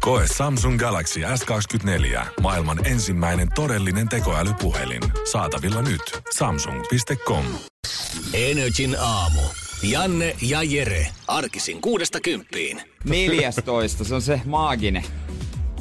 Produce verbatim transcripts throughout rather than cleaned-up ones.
Koe Samsung Galaxy S kaksikymmentäneljä, maailman ensimmäinen todellinen tekoälypuhelin. Saatavilla nyt. samsung piste com. Energin aamu. Janne ja Jere. Arkisin kuudesta kymppiin. neljästoista. Se on se maaginen.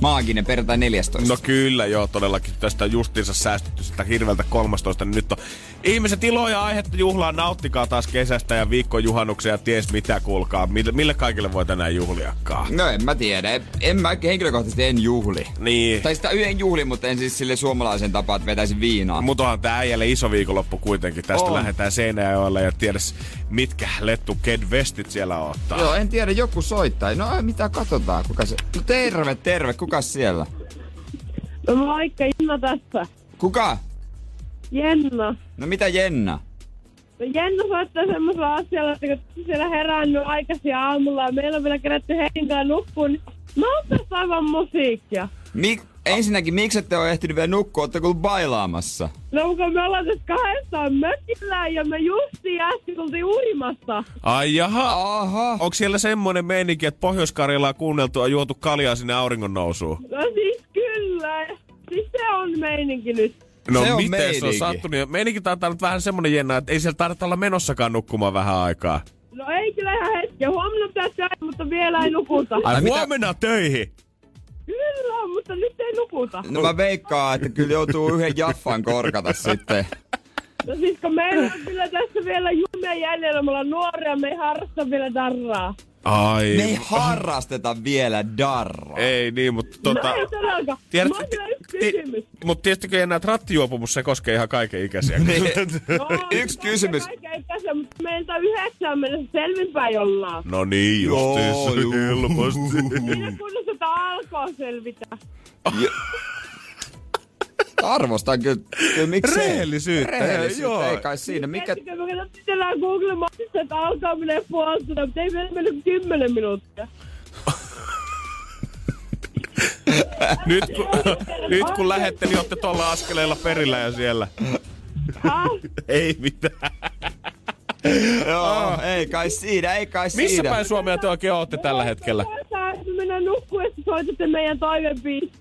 Maaginen perjantai neljästoista. No kyllä joo, todellakin tästä justiinsa säästetty sitä hirveltä kolmastoista. Niin nyt on ihmiset iloja aihetta juhlaa, nauttikaa taas kesästä ja viikkojuhannuksia ja ties mitä, kuulkaa. Mille kaikille voi tänään juhliakaan? No en mä tiedä. En, en mä henkilökohtaisesti en juhli. Niin. Tai sitä yhden juhli, mutta en siis sille suomalaisen tapaan, että vetäisin viinaa. Mut onhan tää äijälle iso viikonloppu kuitenkin. Tästä on. Lähdetään Seinäjoelle ja tiedäs mitkä lettu kedvestit siellä ottaa. Joo, en tiedä. Joku soittaa. No mitä katsotaan. Kuka se... No, terve, terve. Kuka siellä? No moikka, Jenna tässä. Kuka? Jenna. No mitä Jenna? No Jenna soittaa semmoisella asialla, että kun siellä herännyt aikaisin aamulla ja meillä on vielä kerätty henkaan nukkuun, niin mä oon tässä aivan musiikkia. Mik, ensinnäkin, miksi ette ole ehtinyt vielä nukkua, ootte kuullut bailaamassa? No kun me ollaan tässä kahdestaan mökillä ja me justiin äsken tultiin uimasta. Ai jaha. Aha. Onko siellä semmoinen meininki, että Pohjois-Karjalaa kuunneltu ja juotu kaljaa sinne auringon nousuun? No siis kyllä. Siis se on meininki nyt. No se miten on se on sattunut? Meininki taitaa nyt vähän semmonen Jenna, että ei siellä tarvitse olla menossakaan nukkumaan vähän aikaa. No ei kyllä ihan hetki. Huomenna pitää töihin, mutta vielä ei nukuta. Ai huomenna töihin? Kyllä, mutta nyt ei nukuta. No mä veikkaan, että kyllä joutuu yhden jaffan korkata sitten. No siis kun meillä on kyllä tässä vielä junia jäljellä, me ollaan nuoria, me ei harrasta vielä darraa. Ai. Me ei harrasteta vielä darraa. Ei niin, mutta tota... No ei todellakaan. Mä oon kyllä yksi kysymys. Mut tietysti enää, että rattijuopumus se koskee ihan kaikenikäisiä. Yksi kysymys. Kaikenikäisiä, mutta meiltä on yhdeksään mennessä selvinpäin ollaan. No niin, justiis. Helposti. Minä kunnes tätä alkaa selvitä. Arvostan kyllä, kyllä miksei. Rehellisyyttä. Rehellisyyttä, ei kai siinä. Mikä... Miettikö, me katsotaan Googlemaan, että alkaa menee puolta, mutta ei vielä mennä kuin kymmenen minuuttia. nyt, kun, nyt kun lähette, niin olette tuolla askeleella perillä ja siellä. Ei mitään. Joo, ei kai siinä, ei kai siinä. Missä päin Suomea te oikein ootte tällä hetkellä? Me mennään nukkuun, että soitatte meidän toivebiisiin.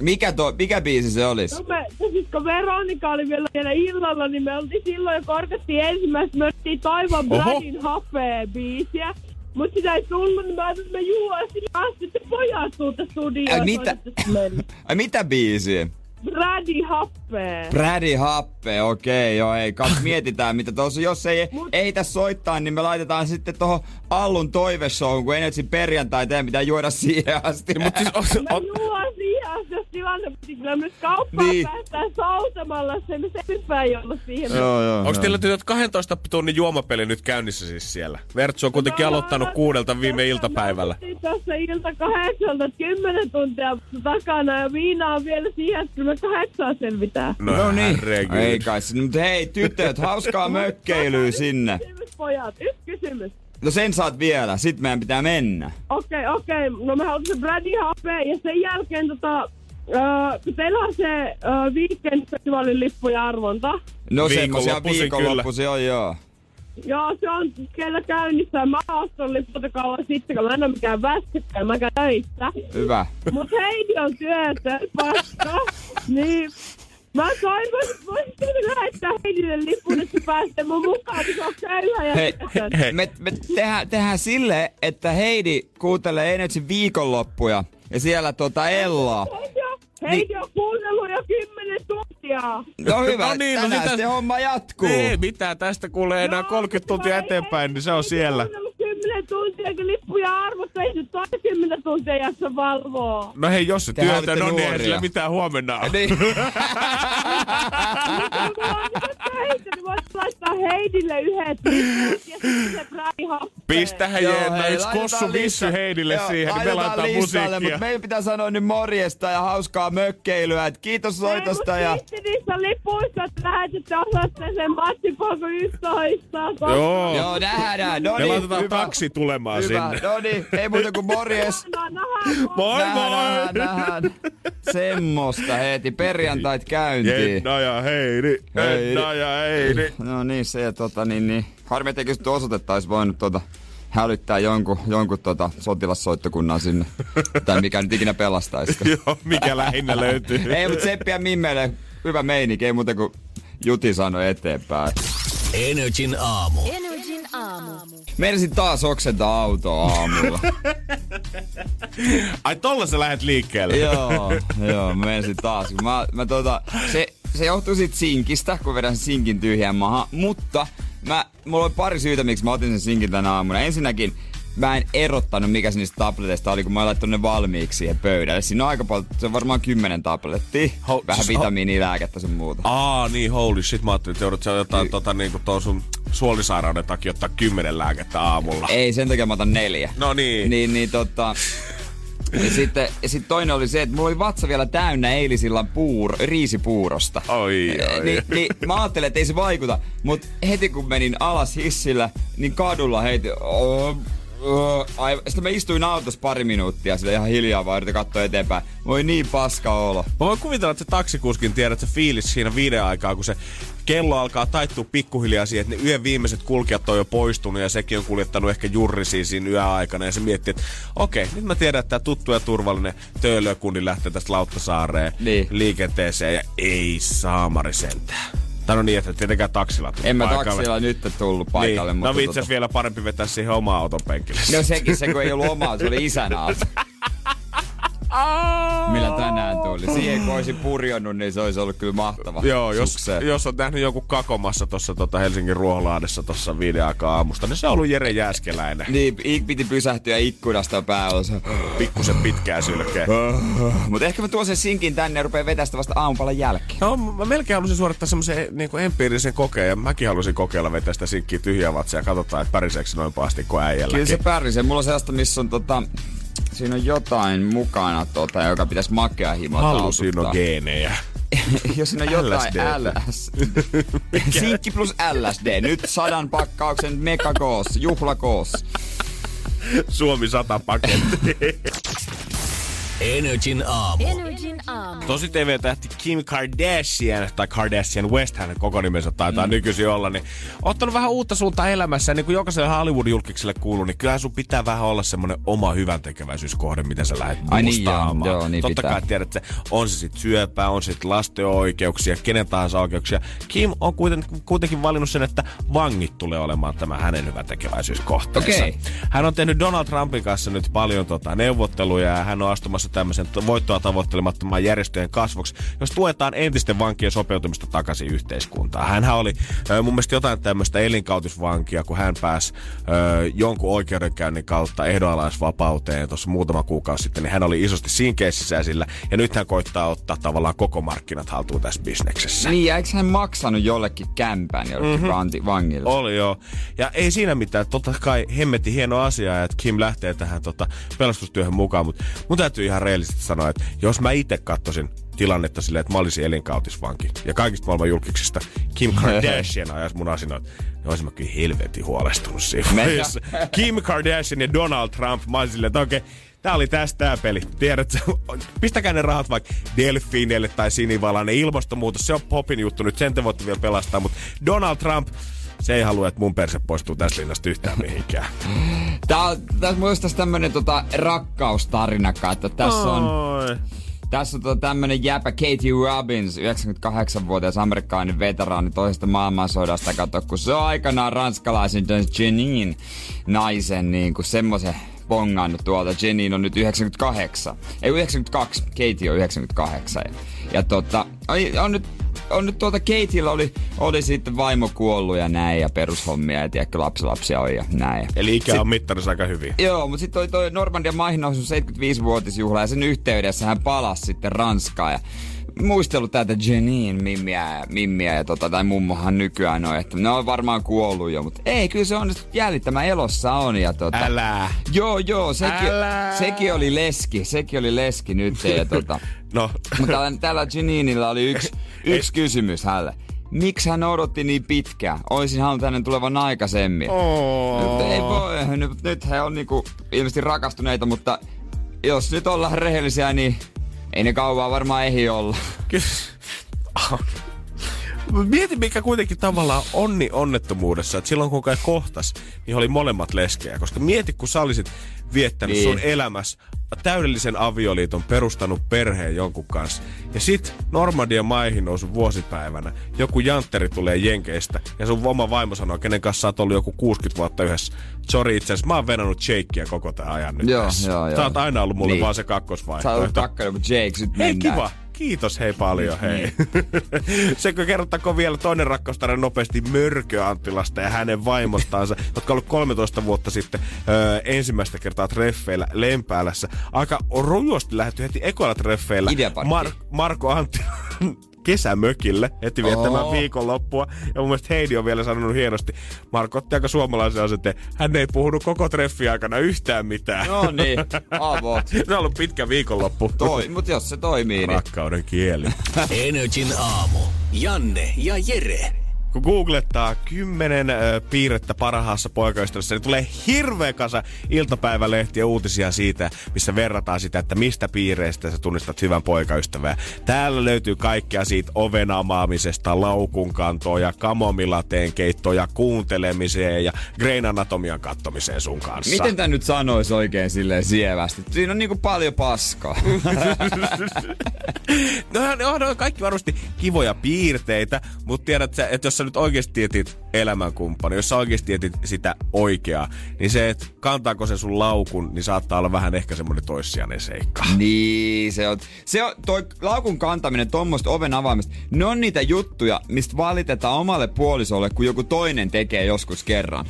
Mikä, to, mikä biisi se olis? No me, siis kun Veronika oli vielä illalla, niin me oltiin silloin jo korkattiin ensimmäistä. Me oltiin Taivan Bradin Hapee-biisiä. Mut sitä ei tullut, niin mä ajattelin, että me juosin asti, että pojat tuutte studioon. Ai mitä? Ai mitä biisiä? Brädi Happee. Brädi Happee, okei, joo, ei, katso, mietitään mitä tuossa, jos ei eitä soittaa, niin me laitetaan sitten tohon Allun toiveshown, kun Energyn perjantai teidän pitää juoda siihen asti. Mut siis on... Mä juon siihen asti, jos tilanne piti, kyllä myös kauppaan niin. Päästään soutamalla, se me sepipää ei ollut siihen. Joo, joo. Onks teillä tytöt kahdentoista tunnin juomapeli nyt käynnissä siis siellä? Vertsu on kuitenkin no, aloittanut no, kuudelta viime iltapäivällä. Mä olin tossa ilta kahdeksalta kymmenen tuntia takana ja viinaa on vielä siihen, kahdeksaa selvitää. No, no niin. Ei kai. Mutta hei tytöt, hauskaa mökkeilyä sinne. Yksi kysymys pojat, yksi kysymys. No sen saat vielä, sit meidän pitää mennä. Okei, okay, okei. Okay. No me halutaan se Brady Happeen ja sen jälkeen tota... Öö, kun teillä on se öö, weekend-festivaalin lippuja arvonta. No semmosia viikonloppusia on joo. Joo, se on siellä käynnissä. Mä ostan lippuja kauan sitten, kun mä en oo mikään väskyttäjä, mä käyn töissä. Hyvä. Mut Heidi on työtä, paska. Niin. Mä toivoisin, voisitko me lähettää Heidille lipun, että pääsee mun mukaan, kun se on köyhä ja hei, me, me tehdään, tehdään silleen, että Heidi kuuntelee Energyn viikonloppuja ja siellä tuota Ellaa. Heidi on kuunnellut jo kymmenen tuntia. No hyvä, no niin, tänään no sitä... se homma jatkuu. Ei mitään, tästä kuulee enää kolmekymmentä tuntia eteenpäin, niin se on siellä. kymmenen tuntiakin lippuja arvosta, ei se toisikymmentä tuntia jaksa valvoa. No hei, jos se työtön on, niin ei sillä mitään huomenna on. Niin. Voit laittaa Heidille yhdet lippuja ja sitten se Brady Happeen. Pistähä Jenna yksi kossu vissy Heidille joo, siihen, niin me laitetaan musiikkia. Mutta meidän pitää sanoa nyt morjesta ja hauskaa mökkeilyä. Et kiitos soitosta. Ja... Kiitti niistä lipuista, että lähetytte osasteen massipolku yksitoista. Joo, joo nähdään. Noniin, me laitetaan hyvä. Taksi tulemaan hyvä. Sinne. No niin, ei muuta kuin morjes. Moi moi! Nähdään, nähdään. Semmosta heti, perjantait käyntiin. Jenna ja Heidi, Jenna ja Heidi. No niin, se tota niin niin. Harmi, etteikö sitten osoitetta olisi voinut tuota, hälyttää jonkun, jonkun tuota, sotilassoittokunnan sinne. Tai mikä nyt ikinä pelastaisi. Joo, mikä lähinnä löytyy. Ei, mutta Seppi ja Mimmeille hyvä meininki. Ei muuta kuin Juti sanoi eteenpäin. Energin aamu. Energin aamu. Meidän taas oksentaa autoa aamulla. Ai tolla sä lähet liikkeelle. Joo, joo, meidän taas. Mä, mä tota, se, se johtuu sit sinkistä, kun vedän sinkin tyhjään maahan, mutta... Mä, mulla oli pari syytä, miksi mä otin sen sinkin tänä aamuna. Ensinnäkin mä en erottanut, mikä se niistä tableteista oli, kun mä oon laittanut ne valmiiksi siihen pöydälle. Siinä on aika paljon, se on varmaan kymmenen tablettia. Ho- Vähän vitamiinia, lääkettä sun muuta. Aa, niin holy shit. Mä ajattelin, että joudut siellä jotain y- tota, niin kuin tuon sun suolisairauden takia ottaa kymmenen lääkettä aamulla. Ei, sen takia mä otan neljä. No niin. Niin, niin tota... Ja sitten sit toinen oli se, että mulla oli vatsa vielä täynnä eilisillan puuro, riisipuurosta. Oi, oi. Ni, niin mä ajattelin, että ei se vaikuta. Mut heti kun menin alas hissillä, niin kadulla heti... Oh, oh, aivan. Sitten mä istuin autossa pari minuuttia sille ihan hiljaa vaan yritin katsoa eteenpäin. Voi niin paska olo. Mä voin kuvitella, että se taksikuskin tiedät se fiilis siinä viiden aikaa, kun se... Kello alkaa taittua pikkuhiljaa siihen, että ne yön viimeiset kulkijat on jo poistunut ja sekin on kuljettanut ehkä jurrisiin siinä yöaikana. Ja se miettii, että okei, nyt mä tiedän, että tää tuttu ja turvallinen töölökunni lähtee tästä Lauttasaareen niin. Liikenteeseen ja ei saamari sentään. Tai no niin, että tietenkään taksilla tullut en mä paikalle. Taksilla nyt tullut paikalle. Niin. Mutta no itse asiassa vielä parempi vetää siihen omaa auton penkille. No sekin se, kun ei ollut omaa, se oli isän auto. Millä tänään tuli. Siihen kun olisi purjonnut, niin se olisi ollut kyllä mahtava. Joo, jos, jos on nähnyt joku kakomassa tuossa tota Helsingin Ruoholahdessa tuossa viiden aikaa aamusta, niin se on ollut Jere Jääskeläinen. Niin, piti pysähtyä ikkunasta päällä. Pikkusen pitkää sylkeä. Mutta ehkä mä tuon sen sinkin tänne ja rupeen vetästä vasta aamupalan jälkeen. No, mä melkein halusin suorittaa semmoisen niin kuin empiirisen kokeen ja mäkin halusin kokeilla vetää sitä sinkkiä tyhjää vatsia ja katsotaan, että päriseeksi noin paasti kuin äijälläkin. Kyllä se pärisee. Mulla on sellaista, missä on tota... Siinä on jotain mukana, tuota, joka pitäisi makea himoa taututtaa. Hallusinogeenejä. Jos siinä on jotain L S D. Sinkki plus L S D. Nyt sadan pakkauksen megakoos, juhlakoos. Suomi sata paketti. Energin aamu. aamu. Tosi T V-tähti Kim Kardashian, tai Kardashian West, hän koko nimensä taitaa mm. nykyisin olla, niin ottanut vähän uutta suuntaa elämässä, niin kuin jokaiselle Hollywood-julkikselle kuuluu, niin kyllähän sun pitää vähän olla semmoinen oma hyväntekeväisyyskohde, mitä sä lähdet mustaamaan. Niin, joo, niin totta pitää. Kai tiedät, että on se sit syöpää, on se sit lasten oikeuksia, kenen tahansa oikeuksia. Kim on kuitenkin, kuitenkin valinnut sen, että vangit tulee olemaan tämä hänen hyväntekeväisyyskohteensa. Okay. Hän on tehnyt Donald Trumpin kanssa nyt paljon tota, neuvotteluja, ja hän on astumassa tämmöisen voittoa tavoittelemattoman järjestöjen kasvoksi, jos tuetaan entisten vankien sopeutumista takaisin yhteiskuntaan. Hänhän oli äh, mun mielestä jotain tämmöistä elinkautisvankia, kun hän pääsi äh, jonkun oikeudenkäynnin kautta ehdonalaisvapauteen tuossa muutama kuukausi sitten, niin hän oli isosti siinä keississä esillä, ja nyt hän koittaa ottaa tavallaan koko markkinat haltuun tässä bisneksessä. Niin, ja eikö hän maksanut jollekin kämpään, jollekin mm-hmm. vangille? Oli joo. Ja ei siinä mitään, totta kai hemmetti hieno asia, että Kim lähtee tähän tota, pelastustyöhön mukaan, mutta mun täytyy ihan reellisesti sanoa, että jos mä itse katsoisin tilannetta silleen, että mä olisin elinkautisvanki ja kaikista maailman julkiksista Kim Kardashian ajaisi mun asinoita, niin olisin mä kyllä helvetin huolestunut siinä. Kim Kardashian ja Donald Trump, mä olisin silleen, että okei, tää oli tästä tää peli. Tiedätkö, pistäkää ne rahat vaikka delfiineille tai sinivalainen ilmastonmuutos, se on popin juttu nyt, sen te voitte vielä pelastaa, mutta Donald Trump, se ei halua, että mun perse poistuu tästä linnasta yhtään mihinkään. Tää on muista tämmönen tota, rakkaustarina, että tässä on, tässä on tota, tämmönen jäpä Katie Robbins, yhdeksänkymmentäkahdeksanvuotias amerikkalainen veteraani toisesta maailmansodasta. Kato, kun se on aikanaan ranskalaisen Jennine naisen niin kuin semmoisen bongannut tuolta. Jennine on nyt yhdeksänkymmentäkahdeksan. Ei yhdeksänkymmentäkaksi, Katie on yhdeksänkymmentäkahdeksan. Ja, ja tota, on nyt... On nyt tuota Keitillä oli, oli sitten vaimo kuollut ja näin ja perushommia ja tiedäkö lapsilapsia on ja näin. Eli ikä sit, on mittarissa aika hyvin. Joo, mutta sitten oli toi Normandia maihin noussut seitsemänkymmentäviisivuotisjuhla ja sen yhteydessä hän palasi sitten Ranskaan ja muistellut täältä Jennine mimmiä, mimmiä ja tota, tai mummohan nykyään on, että ne on varmaan kuollut jo, mutta ei, kyllä se on jäljittämä elossa on ja tota. Älä! Joo, joo, sekin seki oli leski, sekin oli leski nyt ja tota. No. Mutta täällä Jenninellä oli yksi, yksi kysymys hälle. Miksi hän odotti niin pitkään? Oisin halunnut hänen tulevan aikaisemmin. Oh. Nyt ei voi, nyt, nyt he on niinku ilmeisesti rakastuneita, mutta jos nyt ollaan rehellisiä, niin ei ne kauan varmaan ehdi olla. Mieti, mikä kuitenkin tavallaan onni onnettomuudessa, että silloin kun kai kohtas, niin oli molemmat leskejä. Koska mieti, kun sä olisit viettänyt niin sun elämässä täydellisen avioliiton, perustanut perheen jonkun kanssa. Ja sit Normandian maihin nousu vuosipäivänä. Joku jantteri tulee Jenkeistä ja sun oma vaimo sanoo, kenen kanssa sä oot ollut joku kuusikymmentä vuotta yhdessä. Sori itse asiassa, mä oon venannut Jakeia koko tän ajan nyt. Joo, joo, joo. Sä oot aina ollut mulle niin vaan se kakkosvaihtoehto. Sä oot ollut takkana, kun Jake sit mennään. Hei, kiva. Kiitos hei paljon, hei. Senkö kerrottakoon vielä toinen rakkaustarina nopeasti Mörkö Anttilasta ja hänen vaimostaansa, jotka on ollut kolmetoista vuotta sitten öö, ensimmäistä kertaa treffeillä Lempäälässä. Aika rujuasti lähdetty heti ekoilla treffeillä. Mar- Marko Anttilan kesämökille heti viettämään oh. viikonloppua. Ja mun mielestä Heidi on vielä sanonut hienosti. Marko otti aika suomalaisen asenteen. Hän ei puhunut koko treffi aikana yhtään mitään. No niin, avot. Se on ollut pitkä viikonloppu. Toi, mut jos se toimii. Rakkauden niin kieli. Energin aamu. Janne ja Jere. Kun googlettaa kymmenen ö, piirrettä parhaassa poikaystävässä, niin tulee hirveä kasa iltapäivälehtiä uutisia siitä, missä verrataan sitä, että mistä piireistä sä tunnistat hyvän poikaystävää. Täällä löytyy kaikkea siitä oven amaamisesta, laukunkantoa ja kamomilateen keittoja kuuntelemiseen ja Grey's Anatomian kattomiseen sun kanssa. Miten tää nyt sanois oikein silleen sievästi? Siinä on niinku paljon paskaa. No, no, kaikki varmasti kivoja piirteitä, mutta tiedät sä, että jos sä nyt oikeasti etit elämänkumppani, jos sä oikeasti etit sitä oikeaa, niin se, että kantaako se sun laukun, niin saattaa olla vähän ehkä semmoinen toissijainen seikka. Niin, se on. Se on, toi laukun kantaminen, tommoista oven avaamista, ne on niitä juttuja, mistä valitetaan omalle puolisolle, kun joku toinen tekee joskus kerran.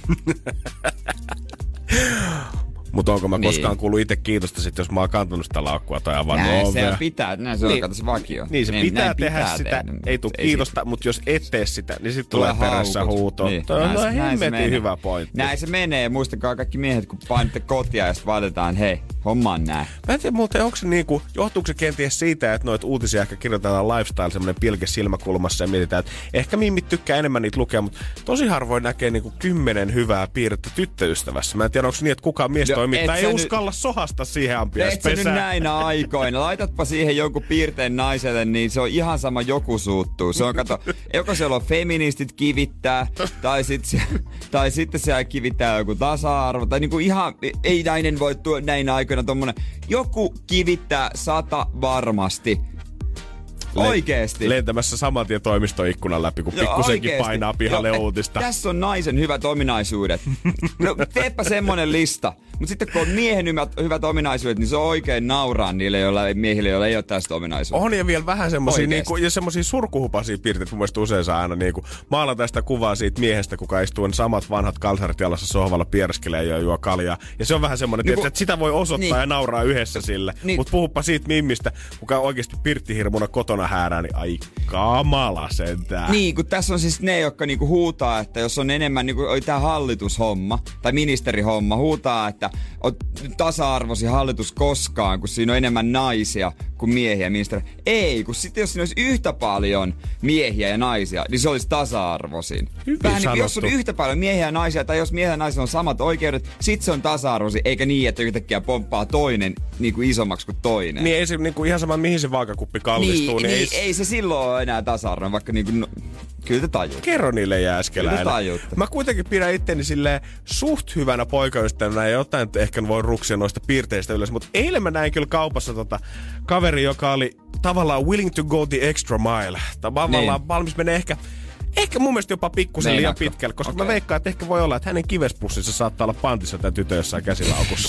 Mutta onko mä niin koskaan kuullut itse kiitosta sit, jos mä oon kantanut sitä laukkua tai avannut ovea? Näin se pitää, näin se on, niin, se vakio. Niin se niin, pitää tehdä pitää sitä, tehdä. Ei tule kiitosta, mutta jos et tee sitä, niin sit tulee, tulee perässä huuto. Niin. Toi on näin, hemmetin hyvä pointti. Näin se menee, muistakaa kaikki miehet, kun painitte kotia ja sit vaatetaan, hei, homma on näin. Mä en tiedä muuten, onko se niinku, johtuuko se kenties siitä, että noita uutisia ehkä kirjoitetaan lifestyle, semmonen pilke silmäkulmassa ja mietitään, että ehkä mimmit tykkää enemmän niitä lukea, mutta tosi harvoin näkee niinku kymmenen hyvää piirrettä tyttöystävässä. Mä en tiedä, onko niin, että kukaan mies no, toimittaa, ei uskalla nyt sohasta siihen ampiaispesään. Et sä nyt näinä aikoina, laitatpa siihen joku piirteen naiselle, niin se on ihan sama, joku suuttuu. Se on, kato, joko siellä on feministit kivittää, tai, sit se, tai sitten siellä kivittää joku tasa-arvo, tai niinku ihan, ei nainen voi tuo näinä aikoina. Tommonen. Joku kivittää sata varmasti. Oikeesti. Lentämässä saman tien toimistoikkunan läpi, kun pikkusenkin no, painaa pihalle jo, uutista. Tässä on naisen hyvät ominaisuudet. No teepä semmonen lista. Mut sitten kun on miehen hyvät ominaisuudet, niin se on oikein nauraa niille joilla, miehille, joilla ei ole tästä ominaisuutta. On ja vielä vähän semmosia, niinku, ja semmosia surkuhupaisia piirteitä. Mun mielestä usein saa aina niinku, maalata sitä kuvaa siitä miehestä, kuka istuu ne samat vanhat kalsarit jalassa sohvalla, pierskelee ja juo kaljaa. Ja se on vähän semmonen, niin, tietysti, että sitä voi osoittaa niin, ja nauraa yhdessä sille. Niin, mut puhuppa siitä mimmistä, kuka oikeesti pirttihirmuna kotona häärää, niin ai kamala sentään. Niin, kun tässä on siis ne, jotka niinku huutaa, että jos on enemmän niinku tää hallitushomma tai ministerihomma, huutaa, että on tasa-arvoisin hallitus koskaan, kun siinä on enemmän naisia kuin miehiä ministeri. Ei, kun sitten jos siinä olisi yhtä paljon miehiä ja naisia, niin se olisi tasa-arvoisin. Vähän niin, jos on yhtä paljon miehiä ja naisia, tai jos miehiä ja naisilla on samat oikeudet, sit se on tasa-arvoisin, eikä niin, että yhtäkkiä pomppaa toinen niin kuin isommaksi kuin toinen. Niin, ei se niin kuin ihan sama, mihin se vaakakuppi kallistuu. Niin, niin, niin ei, ei se silloin ole enää tasa-arvoinen, vaikka niin kuin, no, kyllä te tajut. Kerro niille jääskeläinen. Mä kuitenkin pidän itteni silleen suht hyvänä poikaystävänä, ja jotain ehkä voi ruksia noista piirteistä yleensä, mutta eilen mä näin kyllä kaupassa tota kaveri, joka oli tavallaan willing to go the extra mile. Tai tavallaan niin valmis menee ehkä Ehkä mun mielestä jopa pikkusen liian pitkälle, koska okay, mä veikkaan, että ehkä voi olla, että hänen kivespussinsa saattaa olla pantissa tai tytö jossain käsilaukussa.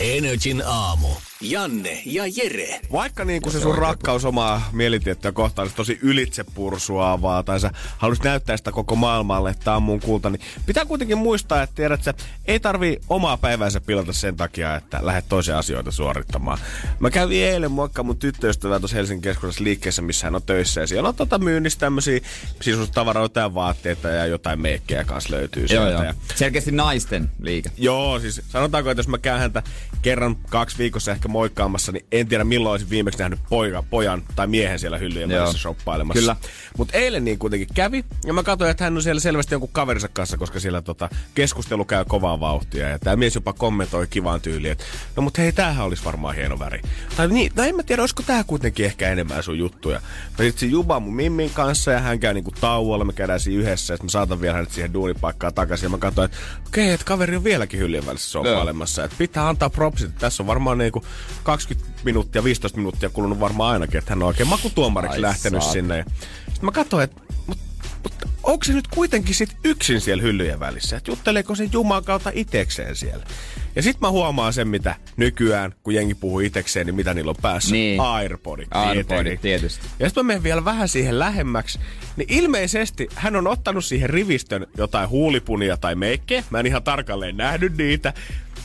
Energin aamu. Janne ja Jere. Vaikka niin kuin se sun rakkaus omaa mielitiettyä kohtaan olisi tosi ylitsepursuavaa, tai sä haluaisit näyttää sitä koko maailmalle, että tää on mun kulta, niin pitää kuitenkin muistaa, että tiedät sä, ei tarvii omaa päiväänsä pilata sen takia, että lähdet toisia asioita suorittamaan. Mä kävin eilen muokkaa mun tyttöystävää tuossa Helsingin keskustassa liikkeessä, missä hän on töissä, ja siellä on tota myynnissä tämmösiä sisustavaroita ja vaatteita ja jotain meikkejä kanssa löytyy sieltä. Joo, joo. Selkeästi naisten liike. Joo, siis sanotaanko, että jos mä käyn häntä kerran kaksi viikossa ehkä moikkaamassa, niin en tiedä milloin olisin viimeksi nähnyt poika, pojan tai miehen siellä hyllyjen välissä shoppailemassa. Kyllä. Mutta eilen niin kuitenkin kävi, ja mä katsoin, että hän on siellä selvästi jonkun kaverinsa kanssa, koska siellä tota, keskustelu käy kovaa vauhtia, ja tää mies jopa kommentoi kivaan tyyliin, että no mut hei, tämähän olisi varmaan hieno väri. Tai niin, no en mä tiedä, olisiko tää kuitenkin ehkä enemmän sun juttuja. Mä sit se jubaan mun mimmin kanssa, ja hän käy niinku tauolla, me käydään siinä yhdessä, ja sit mä saatan vielä hänet siihen duunipaikkaan takaisin, ja mä katsoin, että okei, okay, että kaveri on vieläkin hyllyjen välissä shoppailemassa, että pitää antaa propsit, että tässä on varmaan niinku kaksikymmentä minuuttia, viisitoista minuuttia kulunut varmaan ainakin, että hän on oikein makutuomariksi lähtenyt saat. sinne. Sitten mä katsoin, että mut, mut, onko se nyt kuitenkin sit yksin siellä hyllyjen välissä? Että jutteleeko se Juman kautta itekseen siellä? Ja sit mä huomaan sen, mitä nykyään, kun jengi puhuu itekseen, niin mitä niillä on päässä. Niin. Airpodit. Airpodit, tietysti. Ja sit mä menen vielä vähän siihen lähemmäksi. Niin ilmeisesti hän on ottanut siihen rivistön jotain huulipunia tai meikkeä. Mä en ihan tarkalleen nähnyt niitä.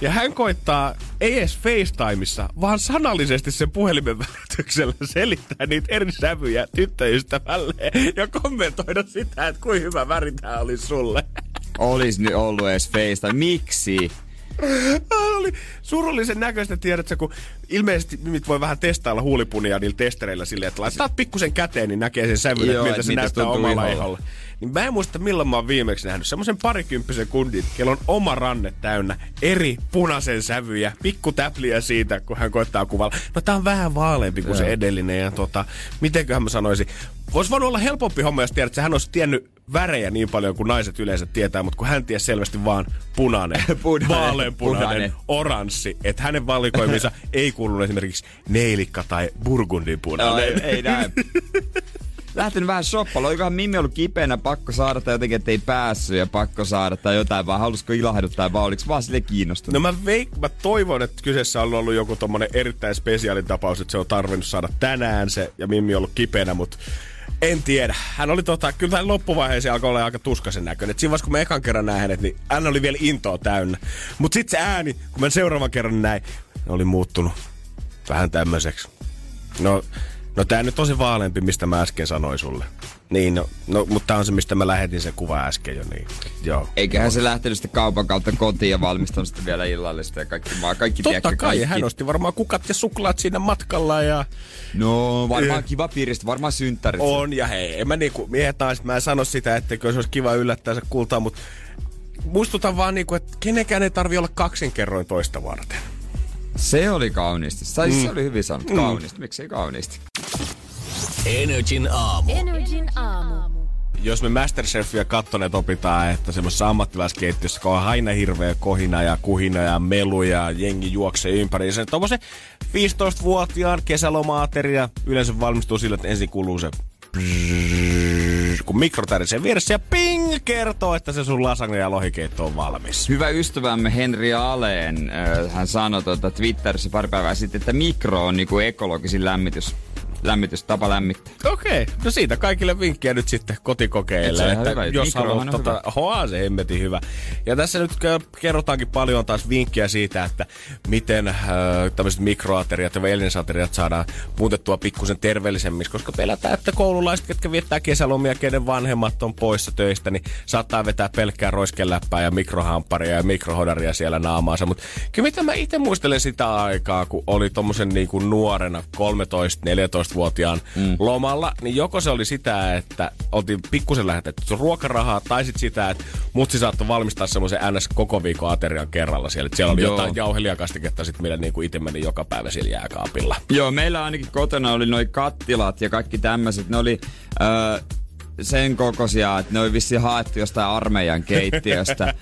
Ja hän koittaa, ei edes FaceTimeissa, vaan sanallisesti sen puhelimen välityksellä selittää niitä eri sävyjä tyttöystävälleen ja kommentoida sitä, että kuinka hyvä väri tää oli sulle. Olis nyt ollut edes FaceTime. Miksi? Oli surullisen näköistä, tiedätkö, kun ilmeisesti mimit voi vähän testailla huulipunia niillä testereillä silleen, että laitat pikkusen käteen, niin näkee sen sävyn, että miltä se näyttää omalla iholla. Niin mä en muista, milloin mä oon viimeksi nähnyt semmoisen parikymppisen kundin, kello on oma ranne täynnä eri punaisen sävyjä, pikku täpliä siitä, kun hän koittaa kuvalla. No tää on vähän vaaleampi kuin se edellinen ja tota, mitenköhän mä sanoisin. Vois voinut olla helpompi homma, jos tiedät, että hän olisi tiennyt värejä niin paljon kuin naiset yleensä tietää, mutta kun hän tiesi selvästi vaan punainen, vaaleanpunainen, oranssi, että hänen valikoiminsa ei kuulunut esimerkiksi neilikka tai burgundin punainen. No, ei, ei näin. Lähtenyt vähän shoppalla. Oikohan Mimmi ollut kipeänä, pakko saada tai jotenkin, ettei päässyt ja pakko saada tai jotain, vaan halusiko ilahduttaa vai oliko vaan sille kiinnostunut? No mä, veik- mä toivon, että kyseessä on ollut joku tommonen erittäin spesiaalin tapaus, että se on tarvinnut saada tänään se ja Mimmi on ollut kipeänä, mutta en tiedä. Hän oli tota, kyllä tämän loppuvaiheeseen alkoi olla aika tuskaisen näköinen. Et siinä vaiheessa, kun mä ekan kerran näin hänet, niin hän oli vielä intoa täynnä. Mut sit se ääni, kun mä seuraavan kerran näin, oli muuttunut vähän tämmöiseksi. No... No tää nyt on se vaaleampi, mistä mä äsken sanoin sulle. Niin, no, no mutta tää on se, mistä mä lähetin sen kuva äsken jo, niin joo. Eiköhän no. se lähtenyt sitten kaupan kautta kotiin ja valmistanut sitten vielä illallista ja kaikki maa. Kaikki Totta tiekkä, kai, kaikki. Hän osti varmaan kukat ja suklaat siinä matkalla ja... No, varmaan eh. kiva piiristä, varmaan synttärit. On ja hei, en mä niinku, miehet naiset, mä en sano sitä, etteikö se olisi kiva yllättää se kultaa, mutta muistutan vaan niinku, että kenenkään ei tarvi olla kaksinkerroin toista varten. Se oli kauniisti. Mm. Se oli hyvin sanottu. Kauniisti. Mm. Miksei kauniisti? Energin aamu. Energin aamu. Jos me Masterchefia kattoneet opitaan, että semmoisessa ammattilaiskeittiössä on aina hirveä kohina ja kuhina ja melu ja jengi juoksee ympäri. Se on tommoisen viisitoistavuotiaan kesälomaateria. Yleensä valmistuu sillä, että ensin kuuluu se brrrr, kun mikro tärisee vieressä ja ping kertoo, että se sun lasagne ja lohikeitto on valmis. Hyvä ystävämme Henri Aleen, äh, hän sanoi tuota Twitterissä pari päivää sitten, että mikro on niinku ekologisin lämmitys. Lämmitystapa lämmittää. Okei, okay. No siitä kaikille vinkkiä nyt sitten kotikokeille, että hyvä, jos haluat tota, hoa se hemmetin hyvä. Ja tässä nyt kerrotaankin paljon taas vinkkiä siitä, että miten äh, tämmöiset mikroateriat ja elinisateriat saadaan muutettua pikkusen terveellisemmiksi, koska pelätään, että koululaiset, ketkä viettää kesälomia, kenen vanhemmat on poissa töistä, niin saattaa vetää pelkkää roiskeläppää ja mikrohamparia ja mikrohodaria siellä naamaansa. Mutta kyllä mitä mä itse muistelen sitä aikaa, kun oli tommosen niin kuin nuorena kolmetoista neljätoista vuotiaan mm. lomalla, niin joko se oli sitä, että oltiin pikkusen lähetetty ruokarahaa, tai sitten sitä, että mutsi saattoi valmistaa semmoisen ns. Koko viikon aterian kerralla siellä. Et siellä oli Joo. jotain jauhelijakastiketta, sit meillä niinku itse meni joka päivä siellä jääkaapilla. Joo, meillä ainakin kotona oli noi kattilat ja kaikki tämmöiset, ne oli... Öö, sen kokoisia, että ne on vissiin haettu jostain armeijan keittiöstä.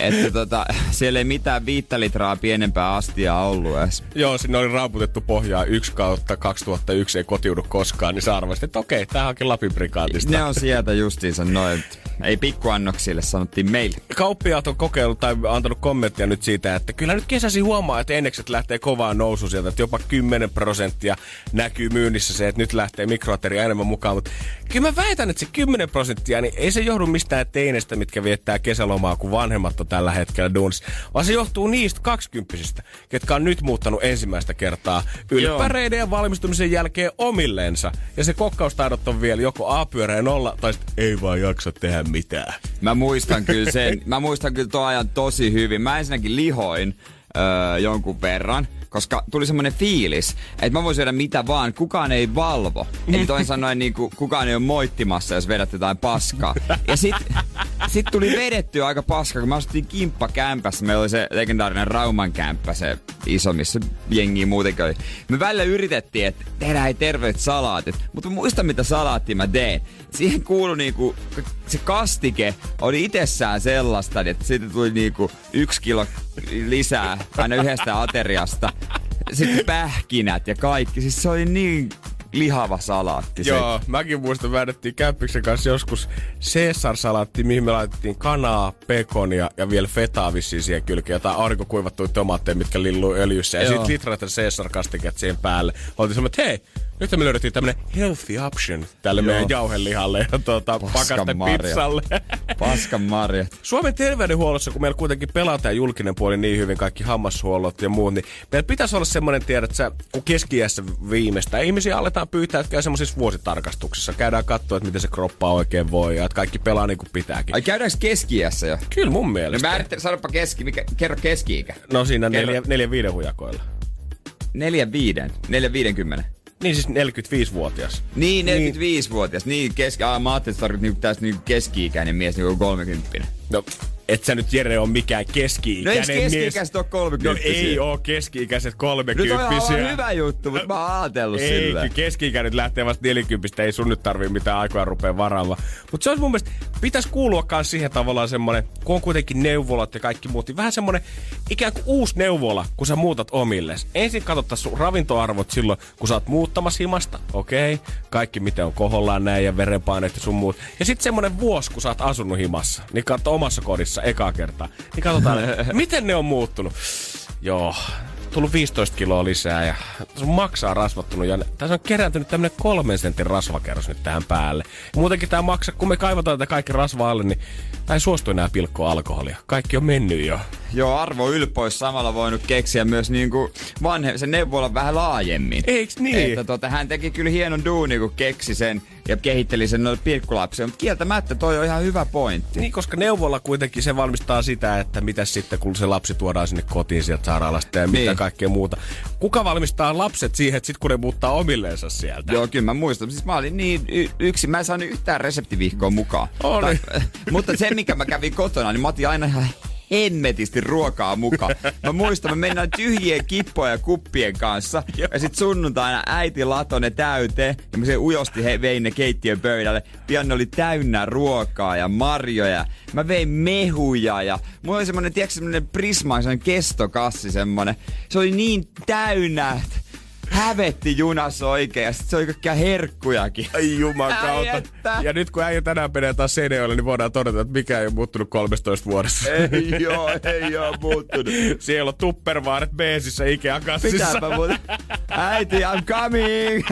Että tota, siellä ei mitään viittä litraa pienempää astiaa ollut edes. Joo, sinne oli raaputettu pohjaa yksi kautta kaksituhattayksi, ei kotiudu koskaan, niin sä arvasit, että okei, tää onkin Lapin prikaatista. Ne on sieltä justiinsa noin. Ei pikkuannoksille, sanottiin meille. Kauppiaat on kokeillut tai antanut kommenttia nyt siitä, että kyllä nyt kesäsi huomaa, että ennekset lähtee kovaan nousu sieltä. Että jopa kymmenen prosenttia näkyy myynnissä se, että nyt lähtee mikroateria enemmän mukaan. Mutta kyllä mä väitän, että se kymmenen prosenttia, niin ei se johdu mistään teinestä, mitkä viettää kesälomaa, kun vanhemmat on tällä hetkellä duunissa. Vaan se johtuu niistä kaksikymppisistä, ketkä on nyt muuttanut ensimmäistä kertaa ylppäreiden ja valmistumisen jälkeen omilleensa. Ja se kokkaustaidot on vielä joko A-pyöreen olla tai sitten ei vaan jaksa tehdä mitään. Mä muistan kyllä sen. Mä muistan kyllä tuon ajan tosi hyvin. Mä ensinnäkin lihoin öö, jonkun verran, koska tuli semmoinen fiilis, että mä voin syödä mitä vaan, kukaan ei valvo. Eli toisin sanoen niin kuin, kukaan ei ole moittimassa, jos vedät jotain paskaa. Ja sit, sit tuli vedettyä aika paskaa, kun mä asuttiin kimppakämpässä. Meillä oli se legendaarinen Rauman kämppä, se iso, missä jengiä muutenkin oli. Me välillä yritettiin, että tehdään terveet salaatit, mutta muista mitä salaattia mä teen. Siihen kuului niinku, se kastike oli itsessään sellaista, että siitä tuli niinku yksi kilo lisää aina yhdestä ateriasta. Sitten pähkinät ja kaikki. Siis se oli niin lihava salaatti. Joo, se. Mäkin muistan, väännettiin käppiksen kanssa joskus Caesar-salaatti, mihin me laitettiin kanaa, pekonia ja vielä fetaa vissiin siihen kylkeen. Jotain aurinkokuivattuja tomaatteja, mitkä lilluu öljyssä. Ja sitten litraita Caesar-kastiket siihen päälle. Oltiin semmoinen, että hei, nyt me löydettiin tämmönen healthy option tälle meidän jauhelihalle ja tuota, pakasten pizzalle. Paskan marjat. Suomen terveydenhuollossa, kun meillä kuitenkin pelataan julkinen puoli niin hyvin, kaikki hammashuollot ja muut, niin meillä pitäisi olla semmoinen tiedä, että kun keski-iässä viimeistä ihmisiä aletaan pyytää, että käy semmoisissa vuositarkastuksissa. Käydään katsoa, että miten se kroppaa oikein voi ja että kaikki pelaa niin kuin pitääkin. Ai käydäänkö keski-iässä jo? Kyllä mun mielestä. No määrittelen, sanoppa keski, mikä, kerro keski-ikä. No siinä kerro. neljä, neljä viiden hujakoilla. Neljä viiden? Neljä viidenkymmenen. Niin siis neljäkymmentäviisivuotias. Niin, neljäkymmentäviisivuotias. Niin, keski... Aa, mä ajattelin, että tarkoitat niinku tästä niinku keski-ikäinen mies, niinku kolmekymppinen. No, et sä nyt Jere on mikään keski-ikäinen mies. No eiks keski-ikäiset mies... oo kolmekymppisiä? No ei oo keski-ikäiset kolmekymppisiä. No toi on hyvä juttu, mutta mä oon ajatellut sillä. Ei, keski-ikäinen lähtee vasta neljäkymppistä, ei sun nyt tarvii mitään aikoja rupea varaamaan. Mut se olisi mun mielestä, pitäis kuulua kans siihen tavallaan semmonen, kun on kuitenkin neuvolat ja kaikki muut, niin vähän semmonen ikään kuin uusi neuvola, kun sä muutat omilles. Ensin katsottaisiin sun ravintoarvot silloin, kun sä oot muuttamassa himasta. Okei, okay. Kaikki miten on kohollaan näin ja verenpaineet ja sun muut. Ja sit semmonen vuosi, kun sä oot asunut himassa, niin katso omassa kodissa ekaa kertaa. Niin katsotaan, miten ne on muuttunut. Joo, tullut viisitoista kiloa lisää ja sun maksaa rasvattunut. Ja tässä on kerääntynyt tämmönen kolmen sentin rasvakerros nyt tähän päälle. Ja muutenkin tää maksaa, kun me kaivataan tätä kaikki rasvaa alle, niin tää ei suostu enää pilkkoa alkoholia. Kaikki on mennyt jo. Joo, Arvo Ylppö olisi samalla voinut keksiä myös niinku vanhe- sen neuvolan vähän laajemmin. Eiks niin? Että tota, hän teki kyllä hienon duuni, kun keksi sen ja kehitteli sen noille pikkulapsille. Mutta kieltämättä toi on ihan hyvä pointti. Niin, koska neuvolla kuitenkin se valmistaa sitä, että mitä sitten kun se lapsi tuodaan sinne kotiin sieltä sairaalasta ja niin. Mitä kaikkea muuta. Kuka valmistaa lapset siihen, että sit kun ne muuttaa omilleensa sieltä? Joo, kyllä mä muistan. Siis mä olin niin y- yksi, mä en saanut yhtään reseptivihkoa mukaan. Tai, mutta se, mikä mä kävin kotona, niin mä otin aina ihan... hemmetisti ruokaa mukaan. Mä muistan, me mennään tyhjien kippojen ja kuppien kanssa. Joo. Ja sit sunnuntaina äiti latoi ne täyteen. Ja mä se ujosti he vein ne keittiön pöydälle. Pian ne oli täynnä ruokaa ja marjoja. Mä vein mehuja ja mulla oli semmonen, tiedätkö, semmonen prisma, semmonen kestokassi semmonen. Se oli niin täynnä. Hävetti junassa oikein ja sit se oli kaikkia herkkujakin. Ai jumakauta. Ja nyt kun äijä tänään menee taas Seinäjoelle, niin voidaan todeta, että mikään ei ole muuttunut kolmetoista vuodessa. Ei joo, ei oo muuttunut. Siellä on tupperwaaret beesissä Ikean kassissa. Pitääpä muuten. Äiti, I'm coming.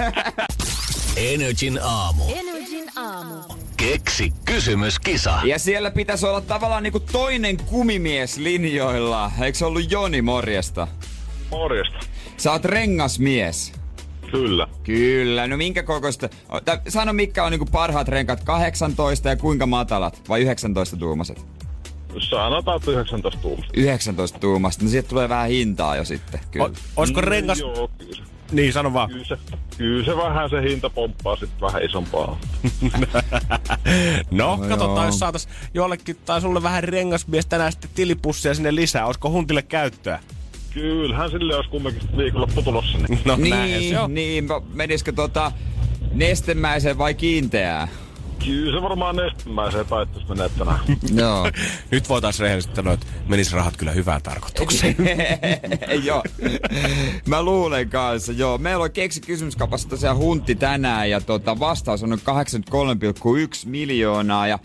Energin aamu. Energin aamu. Keksi kysymyskisa. Ja siellä pitäisi olla tavallaan niinku toinen kumimies linjoilla. Eikö se ollut Joni? Morjesta. Morjesta. Sä oot rengasmies. Kyllä. Kyllä. No minkä kokoista? Sano, mitkä on niinku parhaat renkaat, kahdeksantoista ja kuinka matalat? Vai yhdeksäntoista tuumaset? Sanotaan yhdeksäntoista tuumaset. yhdeksäntoista tuumaset. No siitä tulee vähän hintaa jo sitten. Kyllä. O- oisko rengas... No, joo, kyllä. Niin, sano vaan. Kyllä se, kyllä se vähän se hinta pomppaa sitten vähän isompaa. no, no, katsotaan, joo. Jos saatais jollekin tai sulle vähän rengasmies tänään sitten tilipussia sinne lisää. Oisko huntille käyttöä? Kyllähän sille olisi kumminkin viikonloppu tulossa. Niin, no, niin, niin. Menisikö tota nestemäiseen vai kiinteään? Kyllä se varmaan nestemäiseen taittuisi menee tänään. Joo. Nyt voitaisiin rehellisesti sanoa, että menis rahat kyllä hyvään tarkoitukseen. Joo. Mä luulen kanssa. Joo. Meillä on keksi kysymyskapassa tosiaan huntti tänään ja tota vastaus on kahdeksankymmentäkolme pilkku yksi miljoonaa ja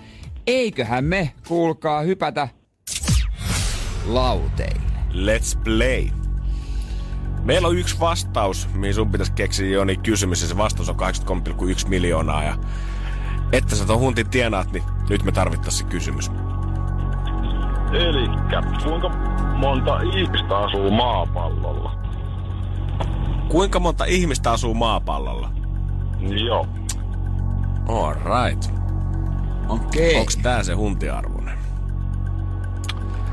eiköhän me, kuulkaa, hypätä lauteille. Let's play. Meillä on yksi vastaus, mihin sun pitäisi keksiä Joni kysymys, ja se vastaus on kahdeksankymmentäkolme pilkku yksi miljoonaa. Ja että sä ton huntin tienaat, niin nyt me tarvittaisiin se kysymys. Elikkä, kuinka monta ihmistä asuu maapallolla? Kuinka monta ihmistä asuu maapallolla? Joo. All right. Okei. Okay. Onks tää se huntiarvoinen?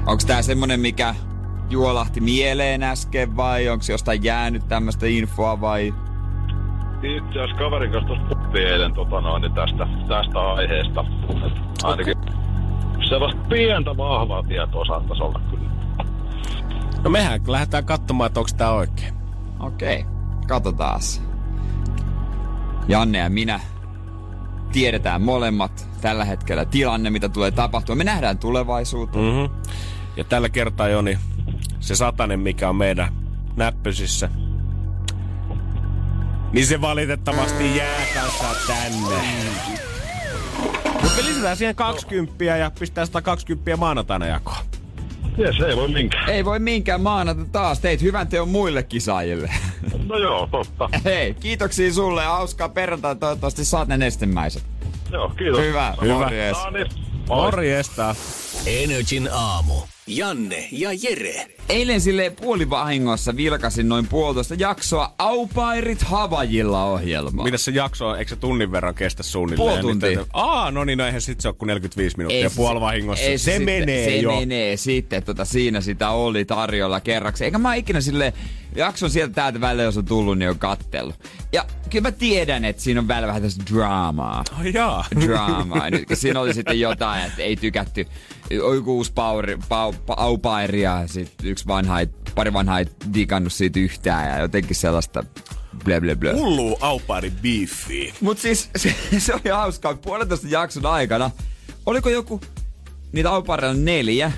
Onks tää semmonen, mikä juolahti mieleen äsken, vai onks jostain jäänyt tämmöstä infoa, vai? Itse asiassa kaverin kanssa tuossa puhuttiin eilen tota noin, niin tästä, tästä aiheesta. Ainakin okay. Sellaista pientä vahvaa tietoa saattaisi olla kyllä. No mehän lähdetään katsomaan, että onko tää oikein. Okei, okay. Katsotaas. Janne ja minä tiedetään molemmat tällä hetkellä tilanne, mitä tulee tapahtua. Me nähdään tulevaisuuteen. Mm-hmm. Ja tällä kertaa, Joni, se satanen, mikä on meidän näppysissä, niin se valitettavasti jää kanssa tänne. Mut me lisätään siihen kaksikymmentä ja pistää sata kaksikymmentä maanantaina jakoon. Jes, ei voi minkään. Ei voi minkään maanantaina taas. Teit hyvän teon muille kisaajille. No joo, totta. Hei, kiitoksia sulle. Hauskaa perjantai. Toivottavasti saat ne nestemäiset. Joo, kiitos. Hyvä. Hyvä. Morjesta. No niin. Morjesta. Energin aamu. Janne ja Jere. Eilen silleen puolivahingossa vilkasin noin puolitoista jaksoa Au pairit Havajilla -ohjelmaa. Mitäs se jakso on? Eikö se tunnin verran kestä suunnilleen? Puoli tuntia. Nyt, aa, no niin, no eihän sit se ole kuin neljäkymmentäviisi minuuttia ei, puolivahingossa. Ei, se, se menee se jo. Se menee sitten. Tota, siinä sitä oli tarjolla kerraksi. Eikä mä oon ikinä silleen jakson sieltä täältä välillä, jos on tullut, niin on kattellut. Ja kyllä mä tiedän, että siinä on välillä vähän tässä draamaa. Oh, jaa. Draamaa. Siinä oli sitten jotain, että ei tykätty. Joku uusi pauri, pau, pa, au pairi ja sit yksi vanha, pari vanhaa ei digannut siitä yhtään ja jotenkin sellaista blö blö blö. Hulluu au pairi biifiä. Mut siis se, se oli hauskaa. Puolentoista jakson aikana, oliko joku, niitä au pairilla neljä,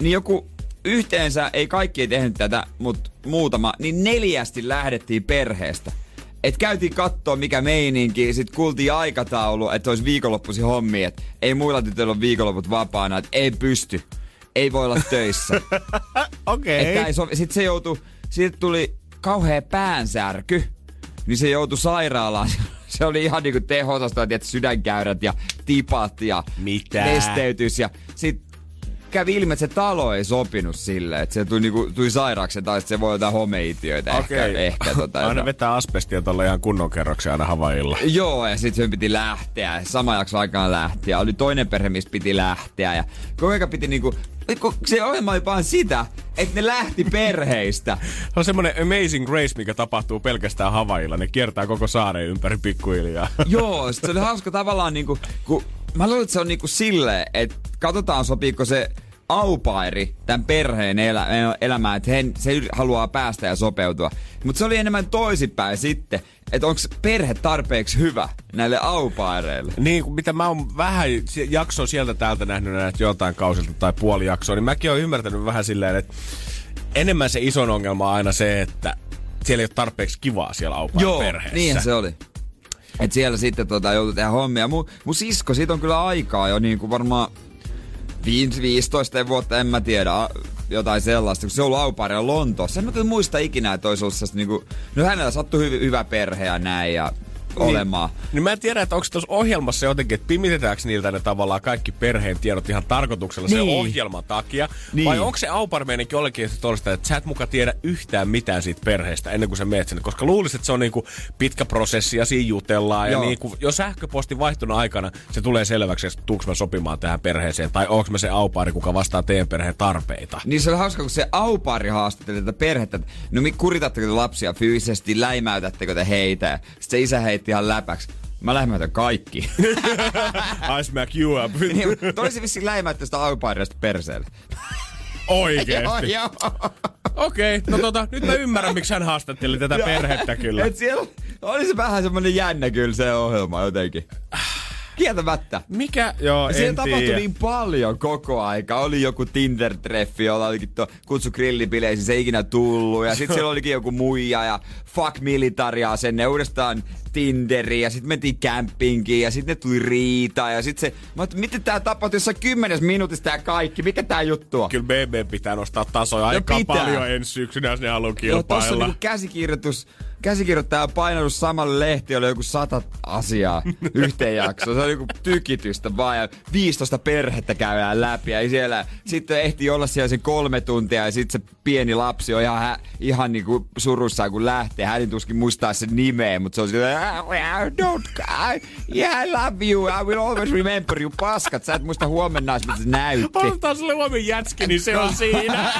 niin joku yhteensä, ei kaikki ei tehnyt tätä, mut muutama, niin neljästi lähdettiin perheestä. Et käytiin kattoo mikä meininki, sit kuultiin aikataulu, että ois viikonloppusi hommi, et ei muilla tytöillä ole viikonloput vapaana, et ei pysty, ei voi olla töissä. Okei. Okay. Sovi- sit se joutui, sit tuli kauhea päänsärky, niin se joutui sairaalaan. Se oli ihan niinku teho-osastoa, että sydänkäyrät ja tipat ja mitä? Nesteytys ja sit kävi ilmi, että se talo ei sopinut silleen, että se tuli, niinku, tuli sairaaksi tai se voi jotain homeitiöitä. Okei. Ehkä. ehkä tota, aina vetää asbestia tuolla ihan kunnon kerroksia aina Havailla. Joo, ja sit sen piti lähteä. Sama jakso aikaan lähti. Oli toinen perhe, missä piti lähteä. Ja koko ajan piti niinku... Se ohjelma oli vaan sitä, että ne lähti perheistä. Se on semmonen Amazing Race, mikä tapahtuu pelkästään Havailla. Ne kiertää koko saaren ympäri pikkuhiljaa. Joo, se oli hauska tavallaan niinku... Ku, mä luulen, että se on niinku silleen, että katsotaan sopiiko se au pairi tämän perheen elä, elämään, että he, se haluaa päästä ja sopeutua. Mutta se oli enemmän toisinpäin sitten, että onko perhe tarpeeksi hyvä näille au paireille. Niin, mitä mä oon vähän jaksoa sieltä täältä nähnyt näitä jotain kausilta tai puoli jaksoa, niin mäkin oon ymmärtänyt vähän silleen, että enemmän se ison ongelma on aina se, että siellä ei ole tarpeeksi kivaa siellä au pairin perheessä. Joo, niinhän se oli. Et siellä sitten tota, joutui tehdä hommia. Mun, mun sisko, siitä on kyllä aikaa jo niin kuin varmaan viisitoista vuotta, en mä tiedä, jotain sellaista, kun se on ollut au pairilla Lontoossa. En mä kyllä muista ikinä, että olisi ollut sellaista niinku, no hänellä sattui hyv- hyvä perhe ja näin ja olemaan. Niin, niin mä en tiedä, että onko tuossa ohjelmassa jotenkin, että pimitetäänkö niiltä ne tavallaan kaikki perheen tiedot ihan tarkoituksella niin. Sen ohjelman takia. Niin. Vai onko se au pairi meininki jollekin tollista, että sä et muka tiedä yhtään mitään siitä perheestä ennen kuin sä meet sinne. Koska luulisit, että se on niinku pitkä prosessi ja siinä jutellaan. Joo. Ja niinku, jo sähköpostin vaihtona aikana se tulee selväksi, että tuunko mä sopimaan tähän perheeseen. Tai onko mä se au pairi, kuka vastaa teidän perheen tarpeita. Niin se on hauska, kun se au pairi haastattelee tätä perhettä. No kuritatteko te lapsia fyysisesti, läimäytättekö te heitä? Sitten se isä heitti ihan läpäksi. Mä lähmäytän kaikki. I smack you up. Niin, toisin vissiin lähmäyttä sitä au-pairista perseelle. Oikeesti? Joo, joo. Okei, okay, no tota, nyt mä ymmärrän, miksi hän haastatteli tätä perhettä kyllä. Et siellä oli se vähän semmonen jännä kyllä se ohjelma jotenkin. Kieltämättä. Mikä? Joo, siellä tapahtui tiiä. Niin paljon koko aika. Oli joku Tinder-treffi, jolla olikin tuo kutsu grillibileisiin, se ei ikinä tullut. Ja sit siellä olikin joku muija ja fuck militaria sen. Ne uudestaan Tinderiin ja sitten mentiin kämpinkiin ja sitten ne tuli riitaa ja sitten se... Mä ajattelin, miten tää tapahtui jossain kymmenes minuutissa tää kaikki? Mikä tää juttu on? Kyllä meidän pitää nostaa tasoja no aika paljon ensi syksynä, jos ne haluaa kilpailla. No tossa on niinku käsikirjoitus... Käsikirjoittaja on painanut samalle lehtiölle joku sata asiaa yhteen jaksoon. Se on joku tykitystä vaan ja viisitoista perhettä käydään läpi. Ja siellä sitten ehti olla siellä sen kolme tuntia ja sitten se pieni lapsi on ihan, hä- ihan niinku surussaan kun lähtee. Hänen tuskin muistaa sen nimeä, mutta se on siellä, I don't, I, yeah, I love you, I will always remember you, paskat. Sä et muista huomenna, mitä se näytti. Otetaan sulle huomenna jätski, niin se on siinä.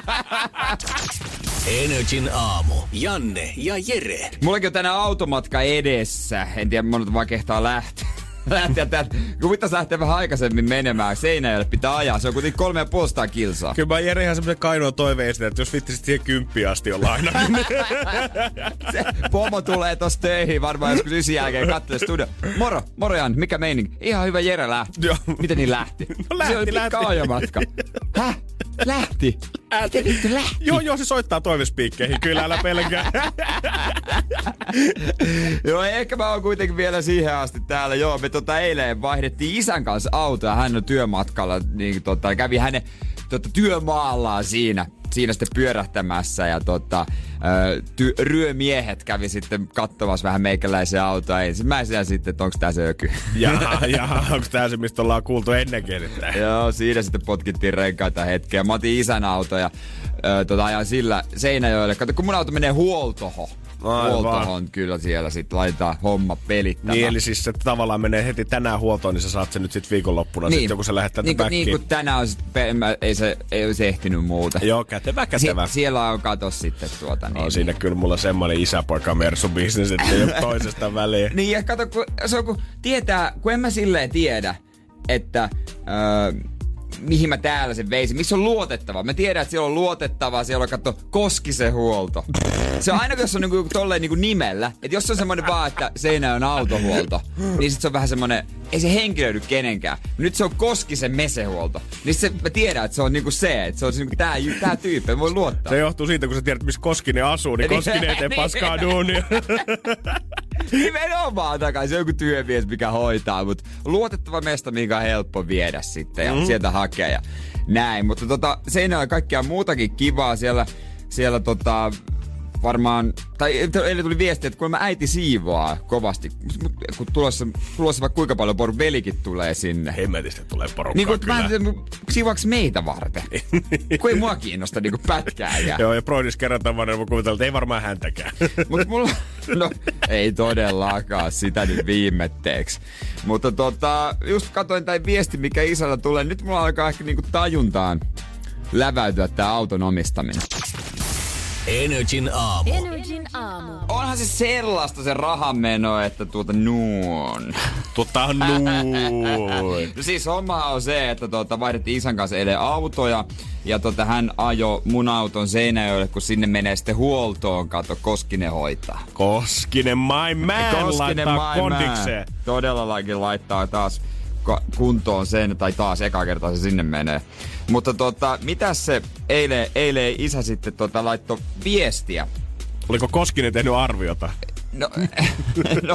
Energin aamu. Janne ja Jere. Mullakin on tänään automatka edessä. En tiedä, monta vaan kehtaa lähteä. lähteä täältä. Kun pitäisi lähteä vähän aikaisemmin menemään. Seinäjoelle pitää ajaa. Se on kuitenkin kolme ja puolestaan kilsaa. Kyllä mä Jere ihan semmoisen kainoa toiveen esitän, että jos vittisit siihen kymppiä asti on laina. Se pomo tulee tossa töihin varmaan joskus ysin jälkeen. Kattelee studio. Moro, moro Janne, mikä meininki? Ihan hyvä Jere lähti. Joo. Miten niin lähti? No lähti, se oli pitkä ajomatka. Häh? Lähti. Lähti. Lähti. Lähti. Joo, joo, se soittaa toivespiikkeihin. Kyllä, älä pelkää. Joo, ehkä mä oon kuitenkin vielä siihen asti täällä. Joo, me tota eilen vaihdettiin isän kanssa autoa. Hän on työmatkalla. Niin, tota, kävi hänen tota, työmaallaan siinä. Siinä sitten pyörähtämässä. Ja tota, ty- ryömiehet kävi sitten katsomassa vähän meikäläisen autoa. Ensimmäisenä sitten, että onko tää se öky. Jaha, jaha, onko tää se, mistä ollaan kuultu ennenkin. Että... Joo, siinä sitten potkittiin renkaita hetkeä. Mä otin isän auto ja ö, tota, ajan sillä Seinäjoelle. Kato, kun mun auto menee huoltohon. Huoltohon kyllä siellä sit laitetaan homma pelittämään. Niin eli siis se tavallaan menee heti tänään huoltoon, niin sä saat sen nyt sit viikonloppuna. Niin. Sitten joku sä lähettää niin, tätä niin kuin tänään on sit, ei se, ei se ehtinyt muuta. Joo, kätevä, kätevä. Sie- siellä on katos sitten tuota niin. On siinä kyllä mulla semmoinen isäpoika mersu business, että ei ole toisesta väliin. Niin ja kato, kun se on kun tietää, kun en mä silleen tiedä, että... Öö, mihin mä täällä sen veisin, missä on luotettavaa. Mä tiedän, että siellä on luotettavaa, siellä on katso Koskisen huolto. Se on aina, jos on niinku, tolleen niinku nimellä, että jos on semmoinen vaan, että Seinä on autohuolto, niin sit se on vähän semmoinen, ei se henkilöidy kenenkään. Nyt se on Koskisen mesehuolto. Niin se, mä tiedän, että se on niinku se, että se on niinku tää, tää tyyppi, mä voin luottaa. Se johtuu siitä, kun sä tiedät, missä Koskinen asuu, niin Koskinen eteen paskaa duunia. Nimenomaan takaisin, se on joku työmies, mikä hoitaa, mutta luotettava mesta, mikä on helppo viedä sitten ja mm. sieltä hakea ja näin. Mutta tota, Seinällä on kaikkea muutakin kivaa siellä, siellä tota, varmaan, tai eilen tuli viesti, että kun mä äiti siivoaa kovasti, kun tulossa, tulossa vaikka kuinka paljon porun velikin tulee sinne. Hemmetistä tulee porukkaa niin, kyllä. Niin siivoaks meitä varten, kun ei mua kiinnosta niin pätkää. Ja... Joo, ja Broidis kerrotaan vaan, että kuvitellaan, ei varmaan häntäkään. Mut mulla... No, ei todellakaan sitä nyt viimetteeksi. Mutta tota, just katoin tämän viesti, mikä isällä tulee. Nyt mulla alkaa ehkä niinku tajuntaan läväytyä tää auton omistaminen. Energin aamu. Energin aamu. Onhan se sellaista se rahameno, että tuota nuon. Tuota nuon. No siis homma on se, että tuota, vaihdettiin isän kanssa eilen autoja. Ja tota, hän ajoi mun auton Seinäjoelle, kun sinne menee sitten huoltoon. Kato, Koskinen hoitaa. Koskinen, my man, Koskinen laittaa kondikseen. Todellakin laittaa taas kuntoon sen, tai taas eka kertaa se sinne menee. Mutta tota, mitäs se eilen, eilen isä sitten tota, laittoi viestiä? Oliko Koskinen tehnyt arviota? No, no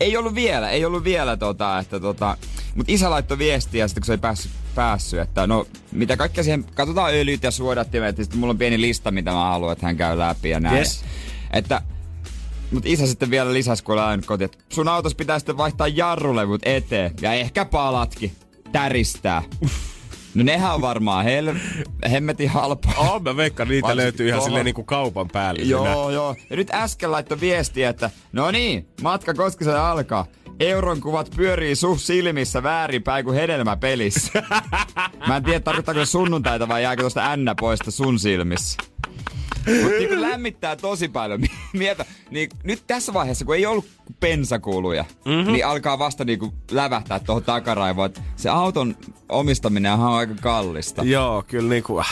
ei ollut vielä, ei ollut vielä tota, että tota, mut isä laittoi viestiä sitten, kun se ei päässy, päässy, että no, mitä kaikkea siihen, katsotaan öljyt ja suodattimet, ja sitten mulla on pieni lista, mitä mä haluan, että hän käy läpi ja näin. Yes. Että, mut isä sitten vielä lisäsi, kun oli ajanut kotiin, että sun autossa pitää sitten vaihtaa jarrulevut eteen, ja ehkä palatkin, täristää. No nehän on varmaan hel... hemmetin halpaa. Oo, mä veikkaan, niitä Varsinkin löytyy ihan silleen niinku kaupan päälle. Joo, joo. Ja nyt äsken laittoi viestiä, että no niin, matka Koskisen alkaa. Euron kuvat pyörii suh silmissä väärinpäin kuin hedelmäpelissä. Mä en tiedä, tarkoittaako sunnuntaita vai jääkö tosta ännä poista sun silmissä. Mut niinku lämmittää tosi paljon mieltä. Niin nyt tässä vaiheessa, kun ei ollut pensakuluja, mm-hmm. niin alkaa vasta niinku lävähtää tohon takaraivoon. Se auton omistaminenhan on aika kallista. Joo, kyllä niinku...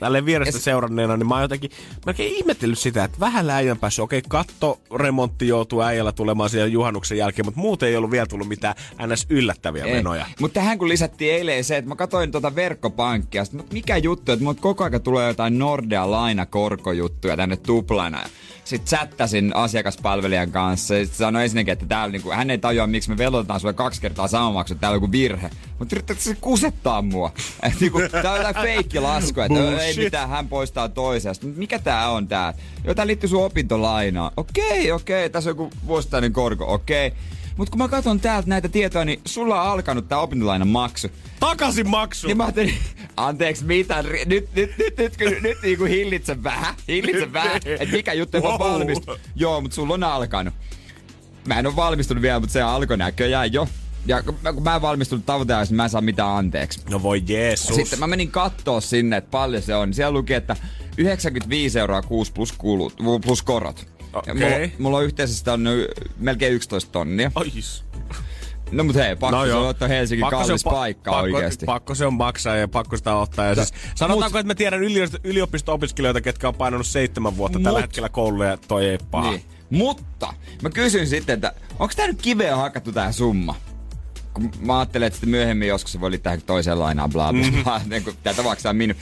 tälleen vierestä es... seuranneena, niin mä oon jotenkin melkein ihmetellyt sitä, että vähällä äijän päässyt. Okei, kattoremontti joutuu äijällä tulemaan siellä juhannuksen jälkeen, mutta muuten ei ollut vielä tullut mitään ns. Yllättäviä ei. menoja. Mutta tähän kun lisättiin eilen se, että mä katsoin tuota verkkopankkia, sit, mut mikä juttu, että mut koko ajan tulee jotain Nordea-lainakorkojuttuja tänne tuplana. Sitten chattasin asiakaspalvelijan kanssa ja sitten sanoi ensinnäkin, että täällä, niin kun, hän ei tajua, miksi me velotetaan sulle kaksi kertaa sama maksu, että täällä on joku virhe. Mutta yrittääkö se kusettaa mua? Niin kun, tää on jotain feikkilaskua, että ei mitään, hän poistaa toisesta. Mikä tää on tää? Joo, tää liittyy sun opintolainaan. Okei, okei, tässä on joku vuosittainen korko, okei. Mut kun mä katson täältä näitä tietoja, niin sulla on alkanut tää opintolainan maksu. Takaisin maksu! Niin mä ajattelin, anteeksi mitä, nyt, nyt, nyt, nyt, nyt, nyt niinku hillitse vähän, hillitse vähän, et mikä juttu ei wow. ole valmistu. Joo, mut sulla on alkanut. Mä en oo valmistunut vielä, mut se alkoi näköjään jo. Ja kun mä en valmistunut tavoiteajassa, niin mä en saa mitään anteeksi. No voi Jeesus. Sitten mä menin kattoo sinne, että paljon se on. Siellä luki, että yhdeksänkymmentäviisi euroa kuusi plus, kulut, plus korot. Okay. Mulla, mulla on yhteensä on melkein yksitoista tonnia. Ois. No mut hei, pakko no se on ottaa Helsingin pakko kallis on, paikka pakko, oikeesti. Pakko se on maksaa ja pakko sitä ottaa. Ja siis, sanotaanko, mut, että mä tiedän yliopisto-opiskelijoita, ketkä on painanut seitsemän vuotta mut, tällä hetkellä kouluja ja toi ei paha. Niin. Mutta mä kysyn sitten, että onko tää nyt kiveen hakattu tää summa? Kun mä ajattelen, että sitten myöhemmin joskus se voi liittää toiseen lainaan, bla bla bla, niin kun täältä maksaa minun.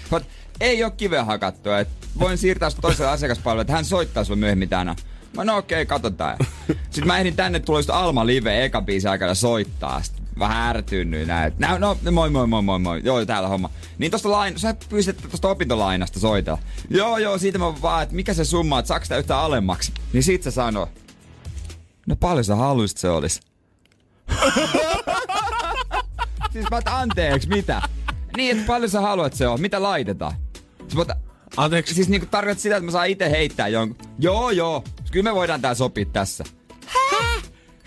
Ei oo kiveen hakattua, että voin siirtää sun toiselle asiakaspalvelulle, että hän soittaa sun myöhemmin tänään. Mä no okei, okay, katsotaan. Sitten mä ehdin tänne, että tulee just Alma Live eka biisi aikana soittaa. Sitten vähän ärtynyt näin. No, no moi moi moi moi moi, joo täällä homma. Niin tosta lain, sä pyysit, että tosta opintolainasta soitella. Joo joo, siitä mä vaan, että mikä se summa, että saako sitä yhtään alemmaksi. Niin sit sä sanoo, no paljon sä haluisit se olis. Siis mä oot, anteeksi, mitä? Niin, että paljon sä haluat se on, mitä laitetaan? Siis mä oot, anteeksi. Siis niinku tarkoitat sitä, että mä saan ite heittää jonkun. Joo joo, kyllä me voidaan tää sopii tässä. Hää?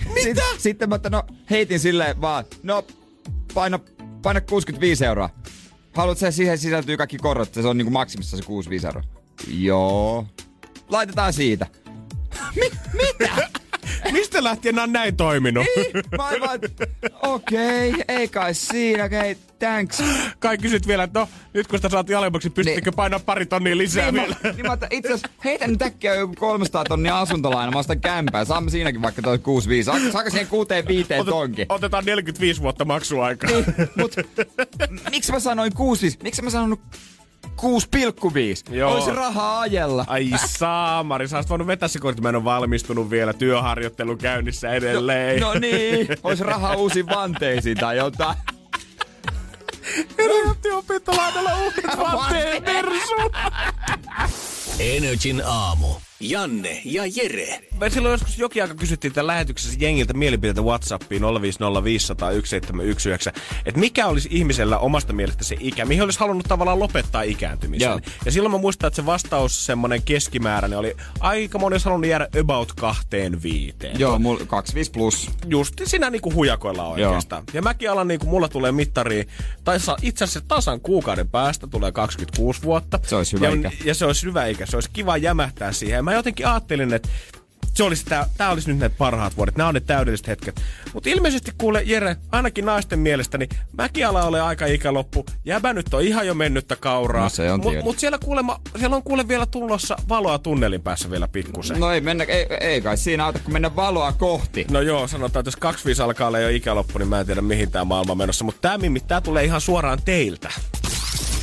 Mitä? Sitten, sitten mä oot, no heitin silleen vaan, no paina, paina kuusikymmentäviisi euroa. Haluat se, siihen sisältyy kaikki korot, se on niinku maksimissa se kuusikymmentäviisi euroa. Joo. Laitetaan siitä. Mi- mitä? Mistä lähtien on näin toiminut? Ei, okei, okay, ei kai siinä, okei, okay, thanks. Kai kysyt vielä, että no, nyt kun sitä saatiin alemmaksi, pystytkö niin. painaa pari tonnia lisää niin vielä? Mä, niin mä otan, itse asiassa heitä nyt äkkiä joku kolmesataa tonnia asuntolaina, mä ostan kämpää. Saamme siinäkin vaikka toi kuusikymmentäviisi, saako siihen kuusikymmentäviisi tonkin? Otetaan neljäkymmentäviisi vuotta maksuaikaa. Niin, mut miksi mä sanoin kuusikymmentäviisi, miksi mä sanonut kuusi pilkku viisi. Olisi rahaa ajella. Ai saamari, sä oisit voinut vetää se kortti. Mä en ole valmistunut vielä, työharjoittelu käynnissä edelleen. No, no niin, olisi rahaa uusiin vanteisiin tai jotain. Erityisesti opintolainalla uudet vanteen persuun. Energyn aamu. Janne ja Jere. Me silloin joskus jokin aika kysyttiin tämän lähetyksessä jengiltä mielipiteitä WhatsAppiin nolla viisi nolla viisi nolla yksi seitsemän yksi yhdeksän, että mikä olisi ihmisellä omasta mielestä se ikä, mihin olisi halunnut tavallaan lopettaa ikääntymisen. Joo. Ja silloin mä muistan, että se vastaus semmoinen keskimääräinen oli aika moni olisi halunnut jäädä about kahteen viiteen. Joo, mulla kaksikymmentäviisi plus. Just sinä niinku hujakoilla oikeastaan. Joo. Ja mäkin alan niinku, mulla tulee mittariin, tai itse asiassa tasan kuukauden päästä tulee kaksikymmentäkuusi vuotta. Se olisi hyvä ja, ikä. Ja se olisi hyvä ikä, se olisi kiva jämähtää siihen. Mä jotenkin ajattelin, että se olisi, tää, tää olisi nyt ne parhaat vuodet. Nämä on ne täydelliset hetket. Mutta ilmeisesti kuule Jere, ainakin naisten mielestäni, mäkin ala ole aika ikäloppu. Jäbä nyt on ihan jo mennyttä kauraa. No mutta mut siellä, siellä on kuule vielä tulossa valoa tunnelin päässä vielä pikkusen. No ei, mennä, ei, ei kai siinä auta, kun mennä valoa kohti. No joo, sanotaan, että jos kaksikymmentäviisi alkaa olla jo ikäloppu, niin mä en tiedä mihin tää maailma on menossa. Mutta tää mimmit, tää tulee ihan suoraan teiltä.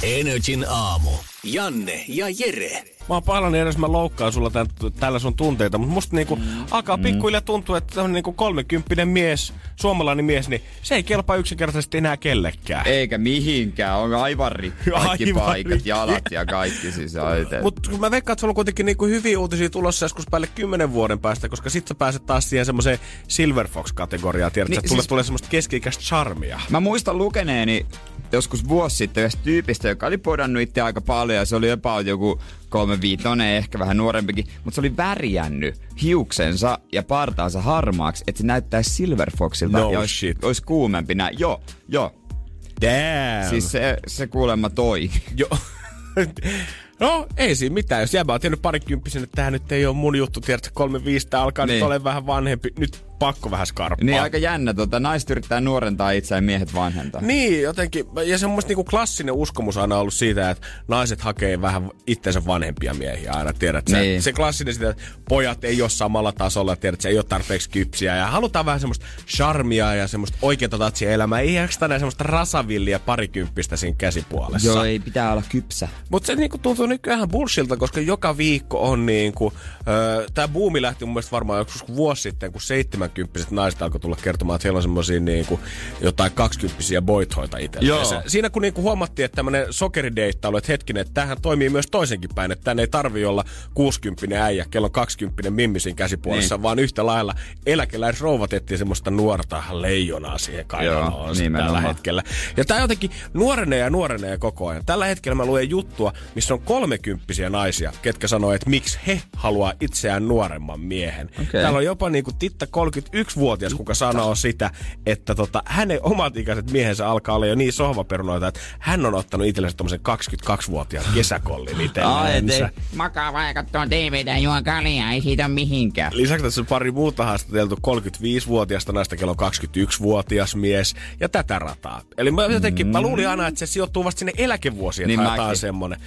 Energin aamu. Janne ja Jere. Mä oon pahoillani edes, mä loukkaan sulla tämän, täällä sun tunteita, mutta musta niinku mm. alkaa pikkuhiljaa tuntua, että tämmönen niinku kolmekymppinen mies, suomalainen mies, niin se ei kelpaa yksinkertaisesti enää kellekään. Eikä mihinkään, on aivan rikki kaikki aivan paikat, rikki. Jalat ja kaikki siis. Mutta mä veikkaan, että sulla on kuitenkin niinku hyviä uutisia tulossa joskus päälle kymmenen vuoden päästä, koska sit sä pääset taas siihen semmoiseen Silver Fox-kategoriaan, tiedät, niin, että siis... tulee semmoista keski-ikäistä charmia. Mä muistan lukeneeni joskus vuosi sitten yhdessä tyypistä, joka oli podannut itse aika paljon ja se oli jopa joku kolmeviitonen, ehkä vähän nuorempikin, mutta se oli värjännyt hiuksensa ja partaansa harmaaksi, että se näyttäisi Silver Foxilta no ja olisi, olisi kuumempi nää. Joo, joo. Damn. Siis se, se kuulemma toi. Joo. No, ei siinä mitään. Jos jäämä on tiennyt parikymppisenä, että tämähän nyt ei ole mun juttu, tiedätkö, kolme viisi alkaa niin. Nyt ole vähän vanhempi. Nyt pakko vähän skarppaa. Niin, aika jännä. Tota, naiset yrittää nuorentaa itseään, miehet vanhentaa. Niin, jotenkin. Ja se on mun mielestä niinku klassinen uskomus aina ollut siitä, että naiset hakee vähän itsensä vanhempia miehiä aina. Tiedät, niin. se, se klassinen sitä, että pojat ei ole samalla tasolla, tiedät, se ei ole tarpeeksi kypsiä. Ja halutaan vähän semmoista charmia ja semmoista oikeata tatsia elämää. Ei jaksa näin semmoista rasavilliä parikymppistä siinä käsipuolessa. Joo, ei pitää olla kypsä. Mutta se niinku tuntuu nykyään bullshilta, koska joka viikko on niinku... Öö, tää buumi lähti mun mielestä varmaan joskus vuosi sitten, kun seitsemänkymppiset naiset alkoi tulla kertomaan, että heillä on semmosia niinku jotain kaksikymppisiä boithoita itselleen. Siinä kun niinku huomattiin, että tämmönen sokerideittailu, että hetkinen, että tämähän toimii myös toisenkin päin, että tän ei tarvi olla kuusikymppinen äijä, kello kaksikymppinen mimmisin käsipuolessa, niin. vaan yhtä lailla eläkeläisrouvat etsii semmoista nuorta leijonaa siihen kainaloon tällä hetkellä. Ja tää jotenkin nuorenee ja nuorenee koko ajan. Tällä hetkellä mä luen juttua, missä on kolmekymppisiä naisia, ketkä sanoo, että miksi he haluaa itseään nuoremman miehen. Okay. Täällä on jopa niinku Titta kolmekymmentäyksivuotias, kuka sanoo sitä, että tota, hänen omat ikäiset miehensä alkaa olla jo niin sohvaperunoita, että hän on ottanut itsellensä tommosen kaksikymmentäkaksivuotiaan kesäkollin itsellensä. Oh, makaa vaan ja kattoo T V:tä ja juo kaljaa, ei siitä ole mihinkään. Lisäksi tässä on pari muuta haastateltu kolmekymmentäviisivuotiaasta naista, kello kaksikymmentäyksivuotias mies ja tätä rataa. Eli mä jotenkin, mm. mä luulin aina, että se sijoittuu vasta sinne eläkevuosiin, että niin haetaan semmonen.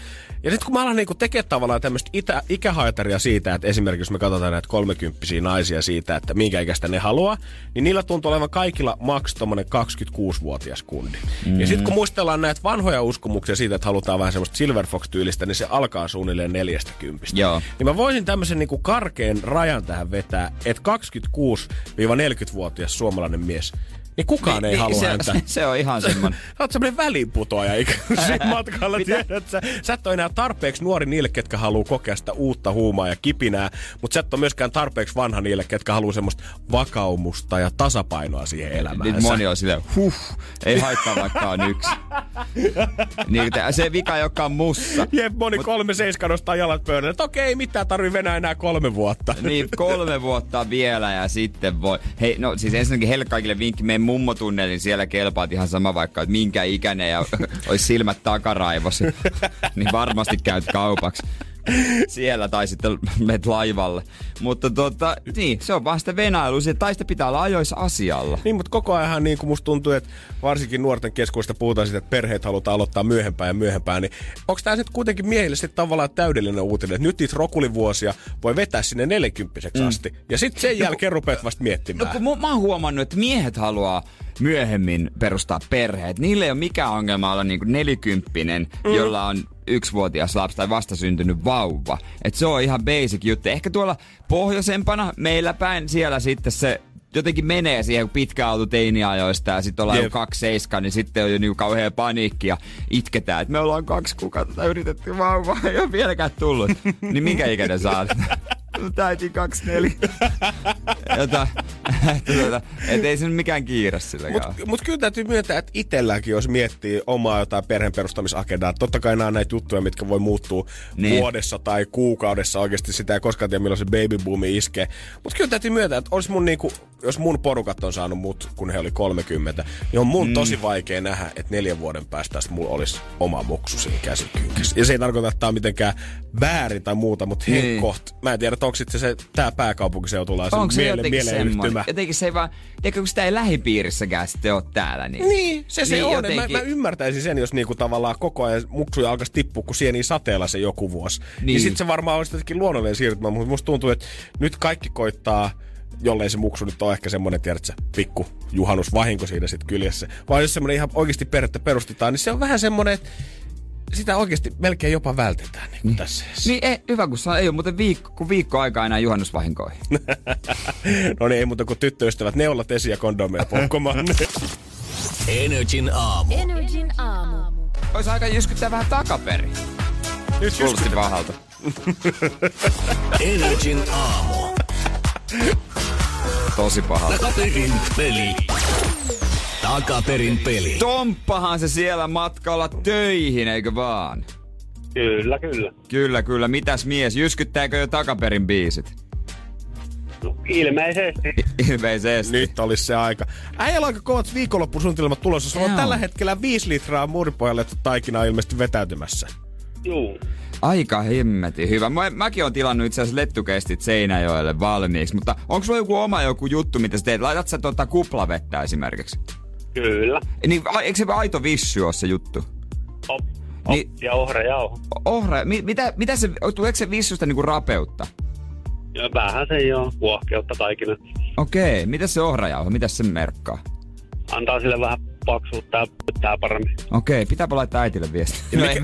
Ja sit kun mä alan niinku tekee tavallaan tämmöstä itä, ikähaitaria siitä, että esimerkiksi jos me katsotaan näitä kolmekymppisiä naisia siitä, että minkä ikäistä ne haluaa, niin niillä tuntuu olevan kaikilla maks tommonen kaksikymmentäkuusivuotias kundi. Mm. Ja sit kun muistellaan näitä vanhoja uskomuksia siitä, että halutaan vähän semmoista Silver Fox-tyylistä, niin se alkaa suunnilleen neljästäkympistä. Joo. Niin mä voisin tämmösen niinku karkeen rajan tähän vetää, että kaksikymmentäkuusi-neljäkymmentävuotias suomalainen mies, niin kukaan ei niin, halua se, häntä. Se, se on ihan semmoinen. Sä oot semmoinen väliinputoaja siinä matkalla, tiedät sä. Sä et ole enää tarpeeksi nuori niille, ketkä haluaa kokea sitä uutta huumaa ja kipinää, mutta sä et ole myöskään tarpeeksi vanha niille, ketkä haluaa semmoista vakaumusta ja tasapainoa siihen elämäänsä. Nyt moni on silleen, huh, ei haittaa vaikka on yksi. Niin, se vika, joka on mussa. Jep, moni Mut... kolme seiska nostaa jalat pöydälle. Että okei, mitään tarvii venää enää kolme vuotta. Niin, kolme vuotta vielä ja sitten voi. Hei, no siis ensinnäkin heille kaikille vinkki, me mummotunnelin, siellä kelpaat ihan sama vaikka, että minkä ikäinen ja olisi silmät takaraivossa, niin varmasti käyt kaupaksi. Siellä tai sitten menet laivalle. Mutta tota, niin, se on vaan sitä venailu. Tai sitä pitää olla ajoissa asialla. Niin, mutta koko ajan niin kuin musta tuntuu, että varsinkin nuorten keskuudesta puhutaan siitä, että perheet halutaan aloittaa myöhempään ja myöhempään. Niin onko tämä nyt kuitenkin miehille sitten tavallaan täydellinen uutinen, että nyt niitä rokulivuosia voi vetää sinne neljäkymppiseksi mm. asti. Ja sitten sen jälkeen no, rupeat vasta miettimään. No kun mä, mä oon huomannut, että miehet haluaa myöhemmin perustaa perheet. Niillä ei ole mikään ongelma olla niin kuin nelikymppinen, mm. jolla on yksivuotias lapsi tai vastasyntynyt vauva. Et se on ihan basic juttu. Ehkä tuolla pohjoisempana meillä päin siellä sitten se jotenkin menee siihen, kun pitkään oltu teiniajoista ja sitten ollaan yep. jo kaksi seiska, niin sitten on jo niinku kauhea paniikki ja itketään, että me ollaan kaksi kuukautta tai yritetty vauvaa, ei ole vieläkään tullut. Niin minkä ikäinen saa? Täytin kaksi neli. Jota, tuota, et ei se nyt mikään kiire silläkään. Mut, mut kyllä täytyy myöntää, että itselläkin, jos miettii omaa jotain perheen perustamisagendaa, totta kai nämä on näitä juttuja, mitkä voi muuttua niin. vuodessa tai kuukaudessa oikeasti sitä, ei koskaan tiedä, milloin se babyboomi iskee. Mut kyllä täytyy myöntää, että olisi mun niinku, jos mun porukat on saanut mut, kun he oli kolmekymmentä, niin on mun mm. tosi vaikea nähdä, että neljän vuoden päästä mulla olisi oma muksu siinä käsikyykässä. Ja se ei tarkoita, että tämä on mitenkään väärin tai muuta, mutta he niin. kohta, mä en tiedä, onko sitten se, tämä pääkaupunkiseutulaisen miele- mieleyhtymä. Jotenkin se ei vaan, teikä, kun sitä ei lähipiirissäkään sitten ole täällä. Niin, niin se se niin, on. Jotenkin... Mä, mä ymmärtäisin sen, jos niinku tavallaan koko ajan muksuja alkaisi tippua, kun sieniä sateella se joku vuosi. Niin. niin sitten se varmaan olisi jotenkin luonnollinen siirtymä, mutta musta tuntuu, että nyt kaikki koittaa... jollei se muksu nyt on ehkä semmoinen, tiedätkö, pikku juhannusvahinko siinä sitten kyljessä. Vaan jos semmoinen ihan oikeasti perhettä perustetaan, niin se on vähän semmoinen, että sitä oikeasti melkein jopa vältetään niin kuin niin. tässä. Niin, ei, hyvä, kun saa, ei ole muuten viikko, kun viikko aikaa enää juhannusvahinkoihin. No niin, ei muuta kuin tyttöystävät, neulat esiin ja kondomeja polkomaan. Energin aamu. Energin aamu. Ois aika jyskyttää vähän takaperin. Nyt kuulosti pahalta. Energin aamu. Tosi paha. Takaperin peli. Takaperin peli. Tomppahan se siellä matkalla töihin, eikö vaan? Kyllä, kyllä. Kyllä, kyllä. Mitäs mies, jyskyttääkö jo takaperin biisit? No, ilmeisesti. Ilmeisesti. Nyt olisi se aika. Äijällä aika kovat viikonloppusuunnitelmat tulossa. Sulla on tällä hetkellä viisi litraa murpojalle taikinaa ilmeisesti vetäytymässä. Juu. Aika hemmetin hyvä. Mä, mäkin oon tilannut itse asiassa lettukestit Seinäjoelle valmiiksi, mutta onko sulla joku oma joku juttu, mitä sä teet? Laitat sä tuota kuplavettä esimerkiksi? Kyllä. Niin, a, eikö se aito vissy ole se juttu? Op, op niin, ja ohrajauho. Ohra, mi, mitä, mitä se, tuleeko se vissusta niinku rapeutta? Ja vähän se ei oo, kuohkeutta taikina. Okei, okay. Mitä se ohrajauho, mitä se merkkaa? Antaa sille vähän paksuutta ja p***tää paremmin. Okei, pitääpä laittaa äitille viestiä. No mikä,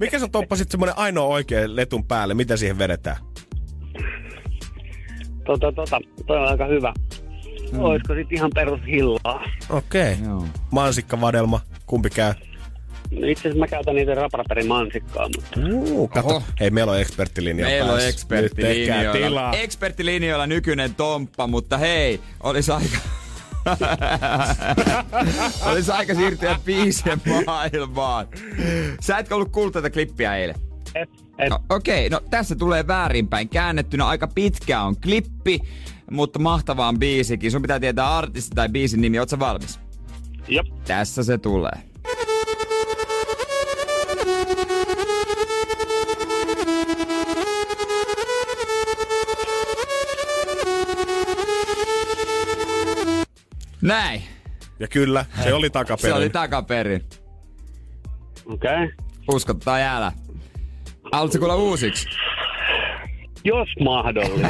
mikä sä toppasit semmonen ainoa oikein letun päälle, mitä siihen vedetään? Tota, tota, toi on aika hyvä. Mm. Oisko sit ihan perushillaa? Okei. Okay. Mansikka, vadelma, kumpi käy? No itse asiassa mä käytän niitä raparaperimansikkaa, mutta... Uu, kato. Hei, meillä on eksperttilinjoilla. Meillä on eksperttilinjoilla. Eksperttilinjoilla nykyinen Tomppa, mutta hei, olis aika... Olis aika siirtyä biisien maailmaan. Sä etkö ollut kuullut tätä klippiä eilen? Et, et. No, okei, okay. No tässä tulee väärinpäin käännettynä. Aika pitkä on klippi, mutta mahtava on biisikin. Sun pitää tietää artisti tai biisin nimi. Oot sä valmis? Jop. Tässä se tulee. Näin. Ja kyllä, se Hei. oli takaperin. Se oli takaperin. Okei. Okay. Uskot tai älä. Haluatko kuulla uusiksi? Jos mahdollista.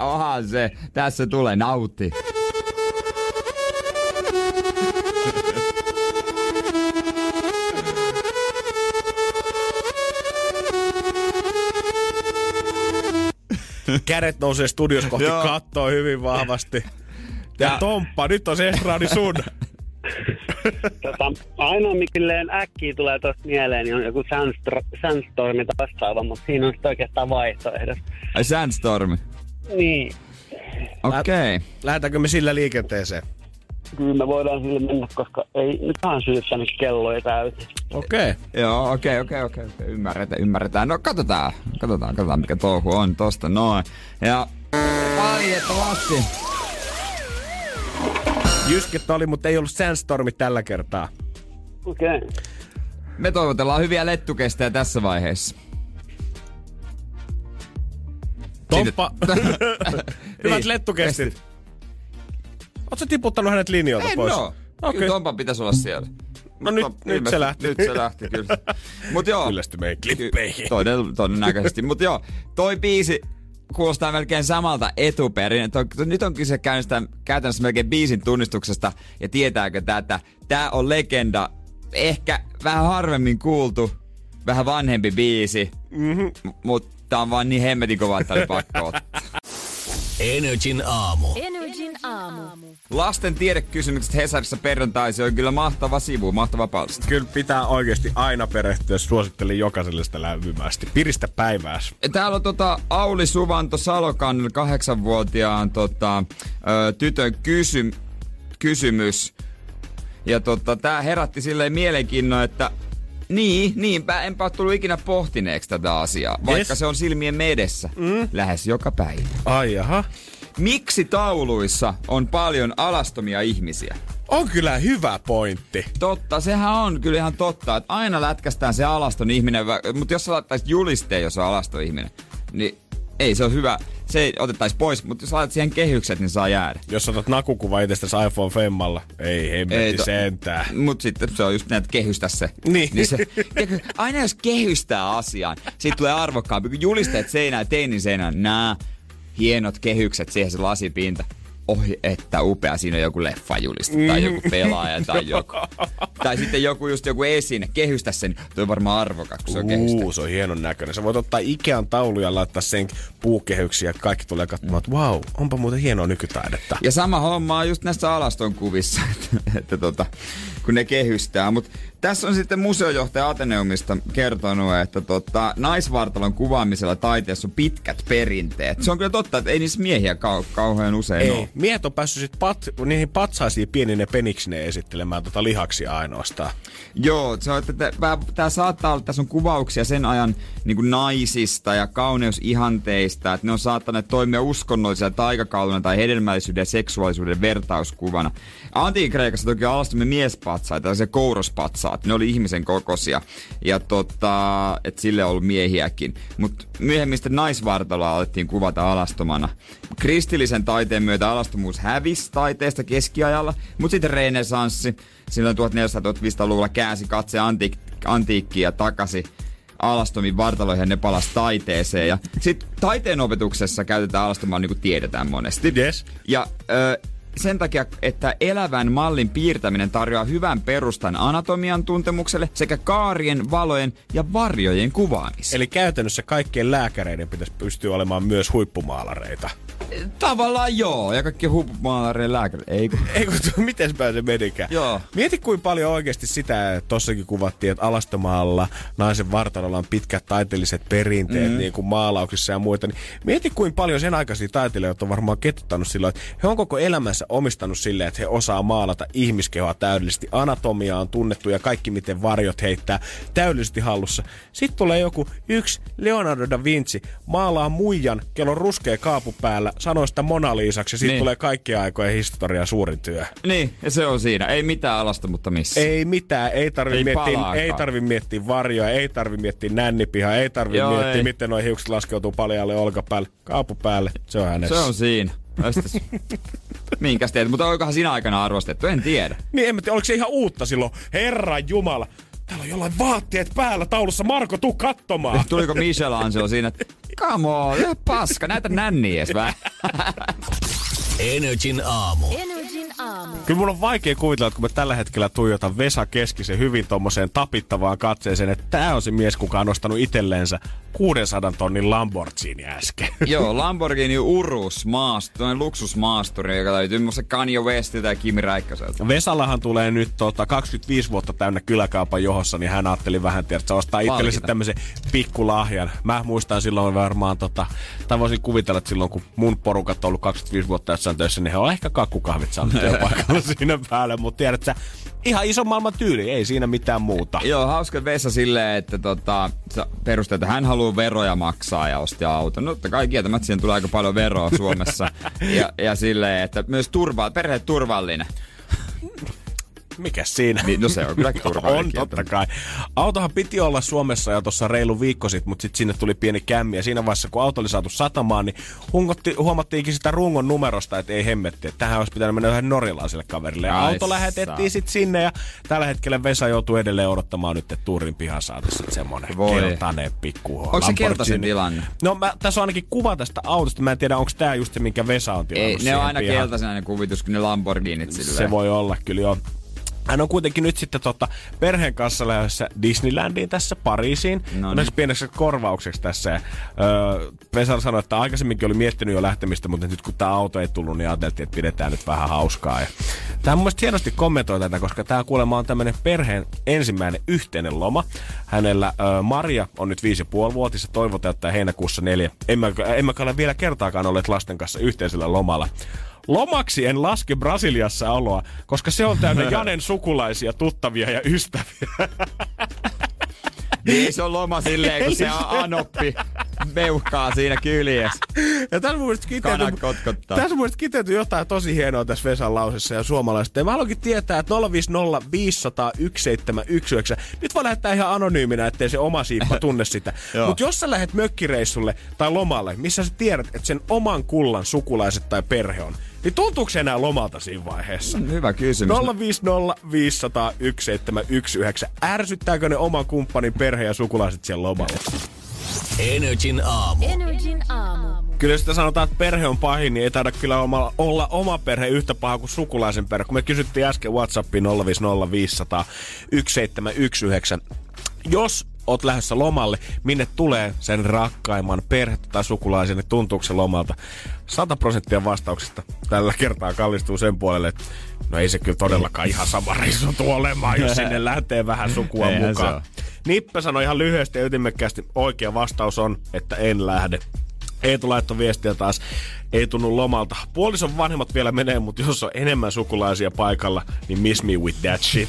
Ohan se. Tässä tulee. Nautti. Kädet nousee studiossa kohti kattoa hyvin vahvasti. Ja, ja Tomppa, nyt on se estraadi sun. Tota, ainoa mikilleen äkkiä tulee tosta mieleen, niin on joku sandstor- sandstormi vastaava, mutta siinä on sitten oikeastaan vaihtoehdossa. Ai sandstormi? Niin. Okei. Okay. Lähdetäänkö me sillä liikenteeseen? Kyllä me voidaan sillä mennä, koska ei nythän syyttänyt kelloja täysin. Okei. Okay. Joo, okei, okay, okei, okay, okei. Okay. Ymmärretään, ymmärretään. No katsotaan, katsotaan, katsotaan mikä touhu on tosta noin. Ja valitettavasti. Jyskettä oli, mutta ei ollut sandstormi tällä kertaa. Okei. Okay. Me toivotellaan hyviä lettukestejä tässä vaiheessa. Tomppa! Hyvät niin, lettukestit. Ootko tiputtanut hänet linjoilta en pois? En no. Okay. Kyllä Tompan pitäisi olla siellä. No nyt, Tompa, nyt se lähti. Nyt se lähti, kyllä. Mut joo. Kyllästy meidän klippeihin. Toden, todennäköisesti. Mut joo, toi biisi... Kuulostaa melkein samalta etuperin. Nyt on kyse käytännössä melkein biisin tunnistuksesta ja tietääkö tätä. Tää on legenda. Ehkä vähän harvemmin kuultu, vähän vanhempi biisi, mm-hmm. M- mutta tää on vaan niin hemmetin kova, että oli pakko ottaa. Energin aamu. Energin aamu. Lasten tiedekysymykset Hesarissa perjantaisi on kyllä mahtava sivu, mahtava palsta. Kyllä pitää oikeasti aina perehtyä, suosittelen jokaiselle sitä lämpimästi. Piristä päivääs. Täällä on tota Auli Suvanto Salokan kahdeksanvuotiaan tota, ö, tytön kysy- kysymys. Ja tota, tää herätti silleen mielenkiinnon, että Niin, niinpä. Enpä ole tullut ikinä pohtineeksi tätä asiaa, vaikka yes. se on silmien edessä mm. lähes joka päivä. Ai jaha. Miksi tauluissa on paljon alastomia ihmisiä? On kyllä hyvä pointti. Totta, sehän on kyllä ihan totta, että aina lätkästään se alaston ihminen, mutta jos sä laittaisit julisteen, jos on alaston ihminen, niin ei se on hyvä. Se ei otettaisi pois, mutta jos laitat siihen kehykset, niin saa jäädä. Jos otat nakukuva itsestäsi iPhone femmalla, ei hemmetti to- sentään. Mut sitten se on just näin, että kehystä se. Niin. niin se, aina jos kehystää asiaan, siitä tulee arvokkaampi. Kun julisteet seinään, teinin seinään, nää hienot kehykset, siihen se lasipinta. Ohi, että upea, siinä on joku leffajuliste tai joku pelaaja tai joku. Tai sitten joku just joku esine, kehystä sen. Tuo on varmaan arvokas, kun se on kehystä. Uu, se on hienon näköinen. Sä voit ottaa Ikean tauluja ja laittaa sen puukehyksiä. Kaikki tulee katsomaan, että vau, wow, onpa muuten hienoa nykytaidetta. Ja sama homma on just näissä alaston kuvissa, että, että tota, kun ne kehystää. Mut tässä on sitten museojohtaja Ateneumista kertonut, että tota, naisvartalon kuvaamisella taiteessa on pitkät perinteet. Se on kyllä totta, että ei niissä miehiä kau- kauhean usein ei. Ole. Miehet on päässyt sit pat, niihin patsaisiin pienine peniksineen esittelemään tota lihaksia ainoastaan. Joo, se on, että tää saattaa olla, tässä on kuvauksia sen ajan niin naisista ja kauneusihanteista, että ne on saattaneet toimia uskonnollisella taikakauluna tai hedelmällisyyden ja seksuaalisuuden vertauskuvana. Antiikin Kreikassa toki alastomme miespa patsaita, tällaisia kouraspatsaat. Ne oli ihmisen kokoisia ja tota, et sille on ollut miehiäkin. Mutta myöhemmin sitten naisvartaloa alettiin kuvata alastomana. Kristillisen taiteen myötä alastomuus hävisi taiteesta keskiajalla, mutta sitten renesanssi silloin tuhatneljäsataa–tuhatviisisataaluvulla käänsi katse antiik- antiikkia takaisin alastomiin vartaloihin ja ne palasi taiteeseen. Ja sit taiteen opetuksessa käytetään alastomaa niin kuin tiedetään monesti. Yes. Ja ö, sen takia, että elävän mallin piirtäminen tarjoaa hyvän perustan anatomian tuntemukselle sekä kaarien, valojen ja varjojen kuvaamiseen. Eli käytännössä kaikkien lääkäreiden pitäisi pystyä olemaan myös huippumaalareita. Tavallaan joo, ja kaikki huippumaalareiden lääkäreitä. Ei kun, Ei, kun mitenpä se menikään. Joo. Mieti kuin paljon oikeasti sitä, tossakin kuvattiin, että alastomaalla naisen vartalolla on pitkät taiteelliset perinteet mm. niin kuin maalauksissa ja muita. Niin mieti kuin paljon sen aikaisia taiteilijoita on varmaan ketuttanut silloin, että he on koko elämänsä omistanut silleen, että he osaa maalata ihmiskehoa täydellisesti. Anatomia on tunnettu ja kaikki miten varjot heittää täydellisesti hallussa. Sitten tulee joku yksi Leonardo da Vinci, maalaa muijan, kello on ruskea kaapu päällä, sanoo sitä Mona Lisaksi ja siitä niin tulee kaikkien aikojen historian suurin työ. Niin, ja se on siinä. Ei mitään alasta, mutta missä. Ei mitään. Ei tarvi miettiä, ei tarvi miettiä varjoa, ei tarvi miettiä nännipihaa, ei tarvi Joo, miettiä, ei. miten noi hiukset laskeutuu paljalle olkapäälle, kaapu päälle. Se on hänessä. Se on siinä. Minkäs teet? Mutta oikohan sinä aikana arvostettu? En tiedä. Niin, en mä tiedä. Oliko se ihan uutta silloin? Herran Jumala. Täällä on jollain vaatteet päällä taulussa. Marko, tuu katsomaan. Tuliko Michelangelo siinä? Come on, paska. Näytä nänniä ees vähän. Energin aamu. Energin aamu. Kyllä mun on vaikea kuvitella, että kun mä tällä hetkellä tuijotan Vesa Keskisen hyvin tommoseen tapittavaan katseeseen, että tää on se mies, kuka on nostanut itselleensä kuudensadan tonnin Lamborghini äsken. Joo, Lamborghini Urus, maasturi, luksusmaasturi, joka löytyy muun muassa Kanye Westiltä ja Kimi Räikköseltä. Vesallahan tulee nyt tota, kaksikymmentäviisi vuotta täynnä kyläkaupan johossa, niin hän ajatteli vähän tiedä, että se ostaa itsellensä tämmöisen pikkulahjan. Mä muistan silloin varmaan, tota, tai voisin kuvitella, että silloin kun mun porukat on ollut kaksikymmentäviisi vuotta jossain töissä, niin he on ehkä kakkukahvit saanut työpaikalla siinä päällä, mutta tiedät sä, ihan iso maailman tyyli, ei siinä mitään muuta. Joo, hauska Vesa silleen, että tota, perusteelta hän haluaa veroja maksaa ja ostaa auton. No, totta kai kieltämättä siihen tulee aika paljon veroa Suomessa. ja, ja silleen, että myös turva, perhe turvallinen. Mikäs siinä? Niin, no se on kyllä turvallinen. On, totta kai. Autohan piti olla Suomessa jo tuossa reilu viikko sitten, mutta sitten sinne tuli pieni kämmi. Ja siinä vaiheessa, kun auto oli saatu satamaan, niin hungotti, huomattiinkin sitä rungon numerosta, että ei hemmetti. Että tähän olisi pitänyt mennä yhden norjalaiselle kaverille. Ja Aissa. Auto lähetettiin sitten sinne ja tällä hetkellä Vesa joutuu edelleen odottamaan nyt, että Tuurin pihan saatu sitten semmoinen keltainen pikkuho. Onko se keltaisen tilanne? No mä, tässä on ainakin kuva tästä autosta. Mä en tiedä, onko tämä just se, minkä Vesa on tilannut. Ei, ne on aina keltaisena ne kuvitus, kun ne Lamborghinit silleen. Se voi olla kyllä joo. Hän on kuitenkin nyt sitten tota, perheen kanssa lähdössä Disneylandiin tässä, Pariisiin. Onneksi pieneksi korvaukseksi tässä. Öö, Vesa sanoi, että aikaisemminkin oli miettinyt jo lähtemistä, mutta nyt kun tämä auto ei tullut, niin ajateltiin, että pidetään nyt vähän hauskaa. Ja tämä mun mielestä hienosti kommentoi tätä, koska tämä kuulemma on tämmöinen perheen ensimmäinen yhteinen loma. Hänellä öö, Maria on nyt viisi ja puoli vuotias ja toivoo täyttää heinäkuussa neljä. En mä, en mä ole vielä kertaakaan olleet lasten kanssa yhteisellä lomalla. Lomaksi en laske Brasiliassa oloa, koska se on täynnä Janen sukulaisia, tuttavia ja ystäviä. Niin se on loma silleen, kun se anoppi meuhkaa siinä kyljessä. Ja tässä mun mielestä kiteytyy jotain tosi hienoa tässä Vesan lausessa ja suomalaisesta. Ja mä haluankin tietää, että nolla viisi nolla viisi nolla yksi seitsemän yksi yhdeksän. Nyt voi lähettää ihan anonyyminä, ettei se oma siippa tunne sitä. Mutta jos sä lähet mökkireissulle tai lomalle, missä sä tiedät, että sen oman kullan sukulaiset tai perhe on, niin tuntuuko se enää lomalta siinä vaiheessa? Hyvä kysymys. nolla viisi nolla viisi nolla yksi seitsemän yksi yhdeksän. Ärsyttääkö ne oman kumppanin perhe ja sukulaiset siellä lomalla? Energin aamu. Energin aamu. Kyllä jos sitä sanotaan, että perhe on pahin, niin ei taida kyllä oma, olla oma perhe yhtä paha kuin sukulaisen perhe. Kun me kysyttiin äsken WhatsAppiin nolla viisi nolla viisi nolla yksi seitsemän yksi yhdeksän. Jos oot lähdössä lomalle, minne tulee sen rakkaimman perhettä tai sukulaisen, niin tuntuuko se lomalta? sata prosenttia vastauksista tällä kertaa kallistuu sen puolelle, että no ei se kyllä todellakaan ihan sama reissu tuu olemaan, jos sinne lähtee vähän sukua mukaan. Nippe sanoi ihan lyhyesti ja ytimekkäästi, oikea vastaus on, että en lähde. Eetu laittoi viestiä taas. Ei tunnu lomalta. Puolison vanhemmat vielä menee, mutta jos on enemmän sukulaisia paikalla, niin miss me with that shit.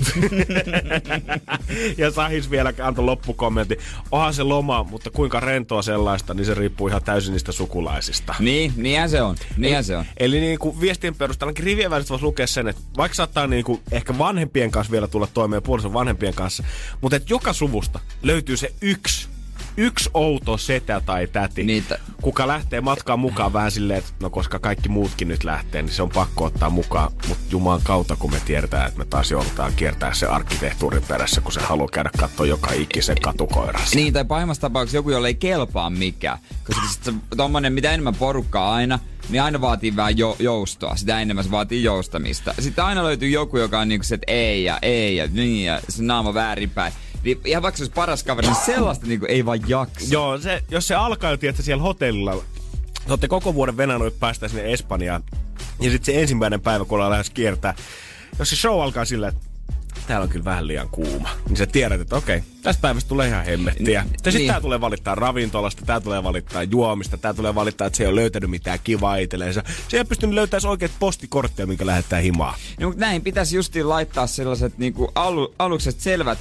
Ja Sahis vielä antoi loppukommentti. Onhan se loma, mutta kuinka rentoa sellaista, niin se riippuu ihan täysin niistä sukulaisista. Niin, niinhän se on. Niinhän se on. Eli, eli niin kuin viestien perusteella rivien välistä voisi lukea sen, että vaikka saattaa niin kuin ehkä vanhempien kanssa vielä tulla toimeen, puolison vanhempien kanssa, mutta että joka suvusta löytyy se yksi. Yksi outo setä tai täti, niitä. Kuka lähtee matkaan mukaan vähän silleen, että no koska kaikki muutkin nyt lähtee, niin se on pakko ottaa mukaan. Mutta juman kautta, kun me tiedetään, että me taas joudutaan kiertää se arkkitehtuurin perässä, kun se haluaa käydä katsoa joka ikisen katukoirassa. Niin, tai pahimmassa tapauksessa joku, jolle ei kelpaa mikään. Koska se, tommonen, mitä enemmän porukkaa aina, niin aina vaatii vähän jo- joustoa. Sitä enemmän se vaatii joustamista. Sitten aina löytyy joku, joka on niin kuin se, että ei ja ei ja niin ja se naama väärinpäin. Niin ihan vaikka se olisi paras kaveri, niin sellaista niin kuin ei vaan jaksa. Joo, se, jos se alkaa jo tietää siellä hotellilla, te olette koko vuoden venannut päästä sinne Espanjaan, ja sitten se ensimmäinen päivä, kun ollaan lähes kiertää, jos se show alkaa sillä, että täällä on kyllä vähän liian kuuma, niin sä tiedät, että okei, tästä päivästä tulee ihan hemmettiä. N- sitten niin. Tää tulee valittaa ravintolasta, tää tulee valittaa juomista, tää tulee valittaa, että se ei ole löytänyt mitään kivaa itselleensä. Se ei ole pystynyt löytämään oikeat postikortteja, minkä lähettää himaa. No, mutta näin pitäisi justiin laittaa sellaiset niin kuin alu- alukset selvät,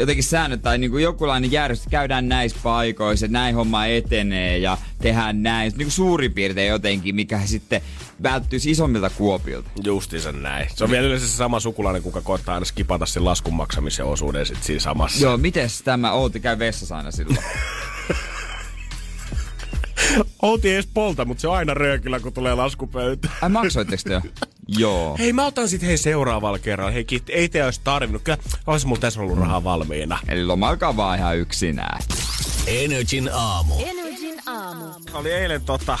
jotenkin säännöt tai niinku jokulainen järjestys, käydään näissä paikoissa, näin homma etenee ja tehdään näin. Niinku suurin piirtein jotenkin, mikä sitten välttyisi isommilta kuopilta. Justiinsa näin. Se on vielä yleensä se sama sukulainen, kuka koittaa aina skipata sen laskun maksamisen osuuden sit siinä samassa. Joo, mites tämä Outi käy vessassa aina silloin? Outi ei edes polta, mutta se on aina röökillä, kun tulee laskupöytä. Ai maksoitteko te jo? Joo. Hei, mä otan sit hei seuraavalla kerralla. Hei, kiitti. Ei te olisi tarvinnut. Kyllä, olisi mulla tässä ollut rahaa valmiina. Eli lomalkaa vaan ihan yksinään. Energin aamu. Energin aamu. Oli eilen tota...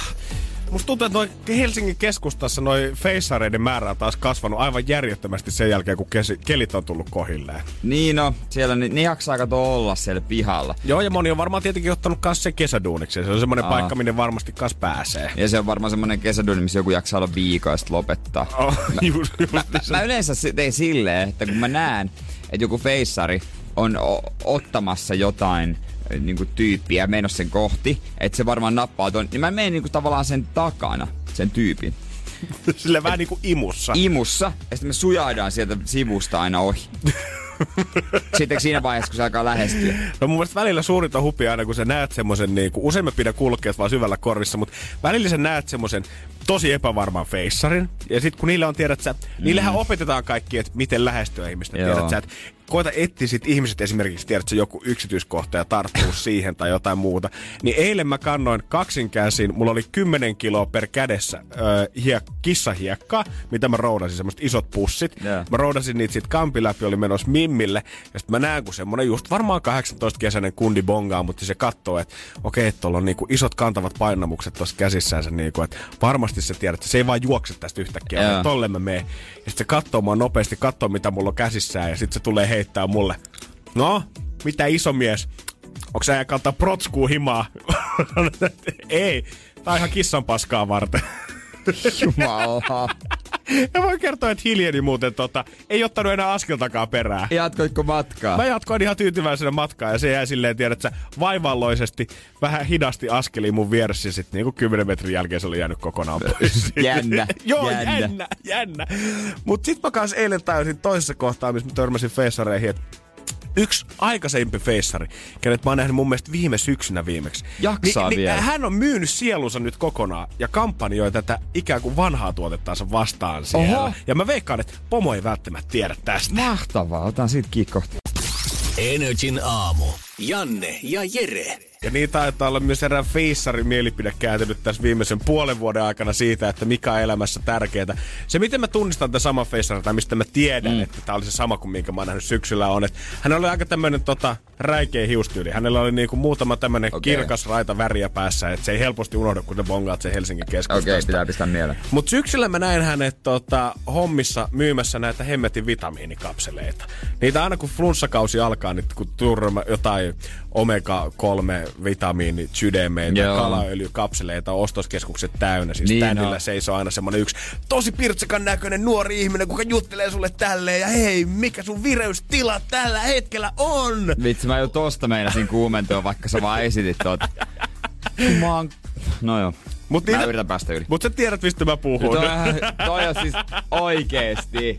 Musta tuntuu, että noi Helsingin keskustassa noi feissareiden määrä on taas kasvanut aivan järjettömästi sen jälkeen, kun kesi, kelit on tullut kohilleen. Niin no, siellä ne, ne jaksaa kato olla siellä pihalla. Joo, ja moni on varmaan tietenkin ottanut kanssa sen kesäduuniksi. Se on semmoinen Aa. paikka, minne varmasti kanssa pääsee. Ja se on varmaan semmoinen kesäduuni, missä joku jaksaa olla viikon ja sitten lopettaa. Oh, mä, just, just mä, mä, mä yleensä tein silleen, että kun mä näen, että joku feissari on o- ottamassa jotain niinku tyyppiä menossa sen kohti, että se varmaan nappaa ton, niin mä menen niinku tavallaan sen takana, sen tyypin. Sillä vähän niinku imussa. Imussa, ja sitten me sujaidaan sieltä sivusta aina ohi. Sitten siinä vaiheessa, kun se alkaa lähestyä. No mun mielestä välillä suurinta hupia aina, kun sä näet semmosen niinku, usein mä pidän kulkeet vaan syvällä korvissa, mutta välillä sä näet semmosen tosi epävarman feissarin. Ja sit kun niillä on, tiedät sä, mm. niillähän opetetaan kaikki, että miten lähestyä ihmistä, Joo. tiedät sä, että koita etsiä sit ihmiset esimerkiksi, tiedät sä, joku yksityiskohta ja tarttuu siihen tai jotain muuta. Niin eilen mä kannoin kaksin käsin, mulla oli kymmenen kiloa per kädessä öö, hiek- kissahiekkaa, mitä mä roudasin, semmoset isot pussit. Yeah. Mä roudasin niitä sit kampi läpi, oli menossa mimmille. Ja sit mä näen, kun semmonen just varmaan kahdeksantoistakesäinen kundi bongaa, mutta se kattoo, että okei, okay, tuolla on niinku isot kantavat painamukset tossa käsissäänsä, niinku, että varmasti sä tiedät, että se ei vaan juokse tästä yhtäkkiä, yeah. tolle mä meen. Ja sit se kattoo mua nopeasti, kattoo mitä mulla on käsissään ja sit se tulee heittää mulle. No, mitä iso mies? Onks äijä kantaa protskuu himaa? Ei, tää on ihan kissan paskaa varten. Jumala. Ja voin kertoa, että hiljeni muuten tota, ei ottanut enää askeltakaan perään. Jatkoitko matkaa? Mä jatkoin ihan tyytyväisenä matkaa ja se jäi silleen, tiedät sä, vaivalloisesti vähän hidasti askeli mun vieressä. Sitten niinku kymmenen metrin jälkeen se oli jäänyt kokonaan pois. Jännä. Joo, jännä, jännä. jännä. Mut sit mä kans eilen tajusin toisessa kohtaa, missä mä törmäsin feissareihin, että yksi aikaisempi feissari, kenet mä oon nähnyt mun mielestä viime syksynä viimeksi. Jaksaa ni, vielä. Ni, hän on myynyt sielunsa nyt kokonaan ja kampanjoi tätä ikään kuin vanhaa tuotettaansa vastaan siellä. Oho. Ja mä veikkaan, että pomo ei välttämättä tiedä tästä. Mahtavaa, otan siitä kiinni kohta. Energin aamu. Janne ja Jere. Ja niin taitaa olla myös erään feissarin mielipide kääntynyt tässä viimeisen puolen vuoden aikana siitä, että mikä on elämässä tärkeetä. Se, miten mä tunnistan tämän saman feissarin, tai mistä mä tiedän, mm. että tämä oli se sama kuin minkä mä oon nähnyt syksyllä, on, että hänellä oli aika tämmöinen tota, räikeä hiustyyli. Hänellä oli niinku muutama tämmöinen okay. kirkas raita väriä päässä, että se ei helposti unohdu, kun ne bongaat sen Helsingin keskustasta. Okei, okay, pitää pistää mieleen. Mutta syksyllä mä näin hänet tota, hommissa myymässä näitä hemmetin vitamiinikapseleita. Niitä aina kun flunssakausi alkaa, niin kun turma jotain omega kolme vitamiini, sydämeitä, kalaöljykapseleita, ostoskeskukset täynnä. Siis niin tänillä seisoo aina semmonen yksi tosi pirtsikan näköinen nuori ihminen, kuka juttelee sulle tälleen ja hei, mikä sun vireystila tällä hetkellä on? Vitsi, mä jo tosta meinasin kuumentua, vaikka sä vaan esitit tuota. Mä oon No joo. Mut mä niitä, yritän päästä yli. Mut sä tiedät, mistä mä puhun. Toi, toi on siis oikeesti.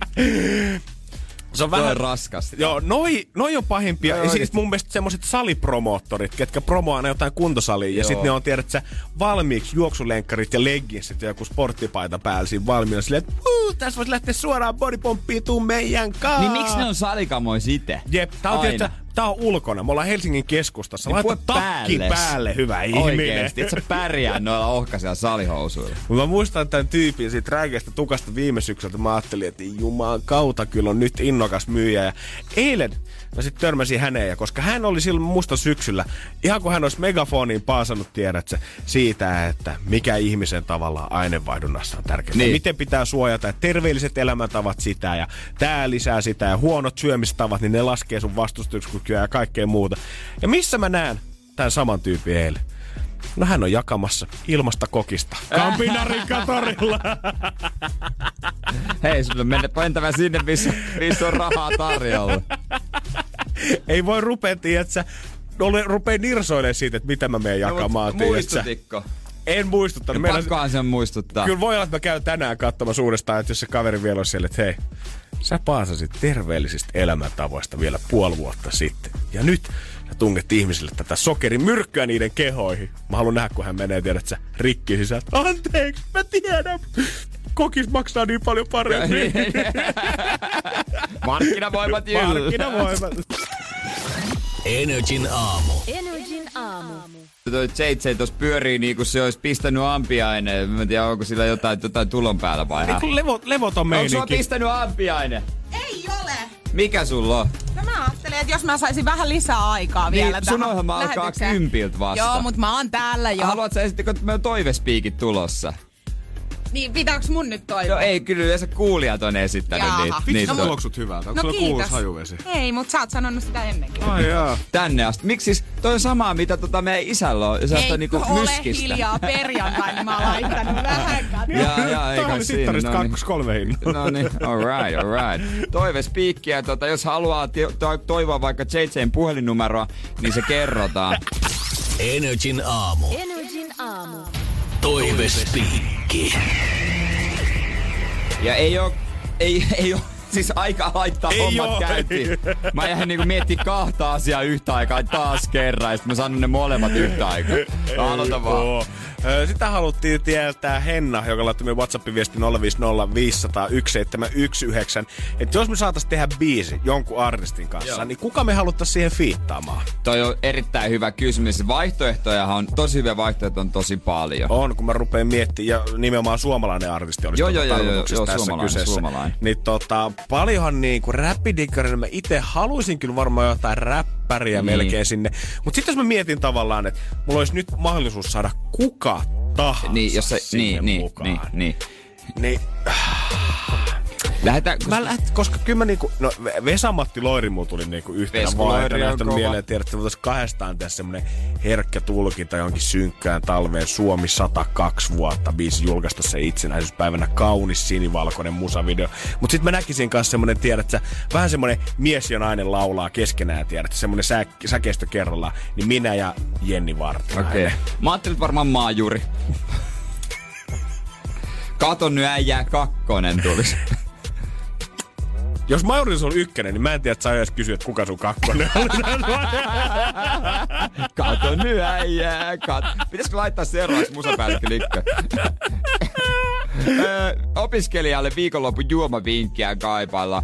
Se on vähän raskas. Joo, noi, noi on pahimpia. Noi ja siis mun mielestä semmoset salipromoottorit, ketkä promoaa aina jotain kuntosalia. Joo. Ja sit ne on, tiedät sä, valmiiksi juoksulenkkarit ja legginsit ja joku sporttipaita päällä siinä valmiina. Silleen, että uu, tässä vois lähteä suoraan bodypomppiin, tuu meidän kaa. Niin miksi ne on salikamois ite? Jep, tää on, tiedät sä, tää on ulkona. Me ollaan Helsingin keskustassa. Niin laita takki päälle, hyvä ihminen. Oikeesti, et sä pärjää noilla ohkaisilla salihousuilla. Mä muistan tän tyypin siitä räikeästä tukasta viime syksyltä. Mä ajattelin, että juman kautta kyllä on nyt innokas myyjä. Ja eilen mä sit törmäsin häneen, ja koska hän oli silloin musta syksyllä, ihan kun hän olisi megafoniin paasannut, tiedät sä, siitä, että mikä ihmisen tavallaan aineenvaihdunnassa on tärkeää. Niin. Miten pitää suojata, ja terveelliset elämäntavat sitä, ja tää lisää sitä, ja huonot syömistavat, niin ne laskee sun vastustuksen ja kaikkea muuta. Ja missä mä näen tämän saman tyypin eilen? No hän on jakamassa ilmasta kokista. Kampinarin katorilla. Hei, sun menepä entävä sinne, missä, missä on rahaa tarjolla. Ei voi rupea, tiiätsä, no rupea nirsoilemaan siitä, että mitä mä menen jakamaan, no, tiiätsä. Muistutikko? En muistuttanut. No, pakkohan sen muistuttaa. Kyllä voi olla, että mä käyn tänään katsomassa uudestaan, että jos se kaveri vielä on siellä, että hei, sä paasasit terveellisistä elämäntavoista vielä puoli vuotta sitten. Ja nyt sä tunget ihmisille tätä sokerimyrkkyä niiden kehoihin. Mä haluan nähdä, kun hän menee, tiedät sä, rikki sisään. Anteeksi, mä tiedän. Kokis maksaa niin paljon paremmin. Markkinavoimat jyllä. Markkinavoimat. Energin aamu. Energin aamu. Toi J J tuossa pyörii niin kuin se olisi pistänyt ampiainen. Mä en tiedä, onko sillä jotain, jotain tulon päällä vai hän. Niin levo, levoton meininki. Onko sua pistänyt ampiainen? Ei ole. Mikä sulla on? No mä ajattelin, että jos mä saisin vähän lisää aikaa niin, vielä tähän lähetykseen. Sun alkaa kympiltä vasta. Joo, mut mä oon täällä jo. Haluat sä esittikö, että meillä on toivespiikit tulossa? Niin, pitääks mun nyt toivoa? No ei, kyllä yleensä kuulijat on esittänyt Jaaha. niitä. Vitsi, no, tuloksut hyvältä. Onko no, sulla kuulus hajuvesi? Ei, mut sä oot sanonut sitä ennenkin. Ai jaa. Tänne asti. Miksi siis toi on samaa, mitä tota meidän isällä on? Ei on niinku ole myskistä. Hiljaa perjantaina, mä oon laittanut vähän katsoa. Jaa, jaa, ei kai siinä. Tää on kakkos kolme hinnoa. No niin, all right, all right. Toivespiikkiä, tota, jos haluaa toivoa vaikka J J:n puhelinnumeroa, niin se kerrotaan. Energin aamu. Energin aamu. Toivespiikki. Ja ei oo, ei, ei oo, siis aika laittaa ei hommat oo, käyntiin. Mä jäin niinku miettii kahta asiaa yhtä aikaa taas kerran, ja sit mä sanon ne molemmat yhtä aikaa. Aloita vaan. Oo. Sitä haluttiin tietää Henna, joka laittoi meidän WhatsApp-viestin nolla viisi nolla viisi nolla yksi seitsemän yksi yhdeksän. Että jos me saatais tehdä biisi jonkun artistin kanssa, joo, niin kuka me haluttais siihen fiittaamaan? Toi on erittäin hyvä kysymys. Vaihtoehtojahan on tosi hyviä, vaihtoehtoja on tosi paljon. On, kun mä rupeen miettimään, ja nimenomaan suomalainen artisti olisi tuota tarkoituksessa tässä suomalainen, kyseessä. Suomalainen. Niin tota, paljonhan niinku räppidikkarina mä ite haluisin kyllä varmaan jotain räppäriä niin melkein sinne. Mut sit jos mä mietin tavallaan, että mulla olisi nyt mahdollisuus saada kuka tahansa niin, jos se, sinne niin, mukaan. Niin, niin, niin. Lähetään, koska... Mä lähet, koska kyllä mä niinku... No Vesa-Matti Loiri muu tuli niinku yhtenä vaihtoehtoja. Näyttänyt kova mieleen, tiedä, että voitaisiin kahdestaan tehdä semmonen herkkä tulkinta jonkin synkkään talveen. Suomi sata kaksi vuotta. Biisi julkaista se itsenäisyyspäivänä. Kaunis sinivalkoinen musavideo. Mut sit mä näkisin kanssa semmonen, tiedät sä, vähän semmonen mies ja nainen laulaa keskenään, tiedät sä, semmonen sä, säkeistö kerrallaan. Niin minä ja Jenni Vartinainen. Okei. Okay. Mä ajattelin varmaan maajuri. Katon nyt äijää kakkonen tulisi. Jos Maurin on ykkönen, niin mä en tiedä, että sä edes kysyä, että kuka sun kakkonen on. Kato nyt äijää, kato. Pitäisikö laittaa seuraavaksi musapäällikkölikköön? Öö, opiskelijalle viikonlopun juomavinkkiä kaipailla.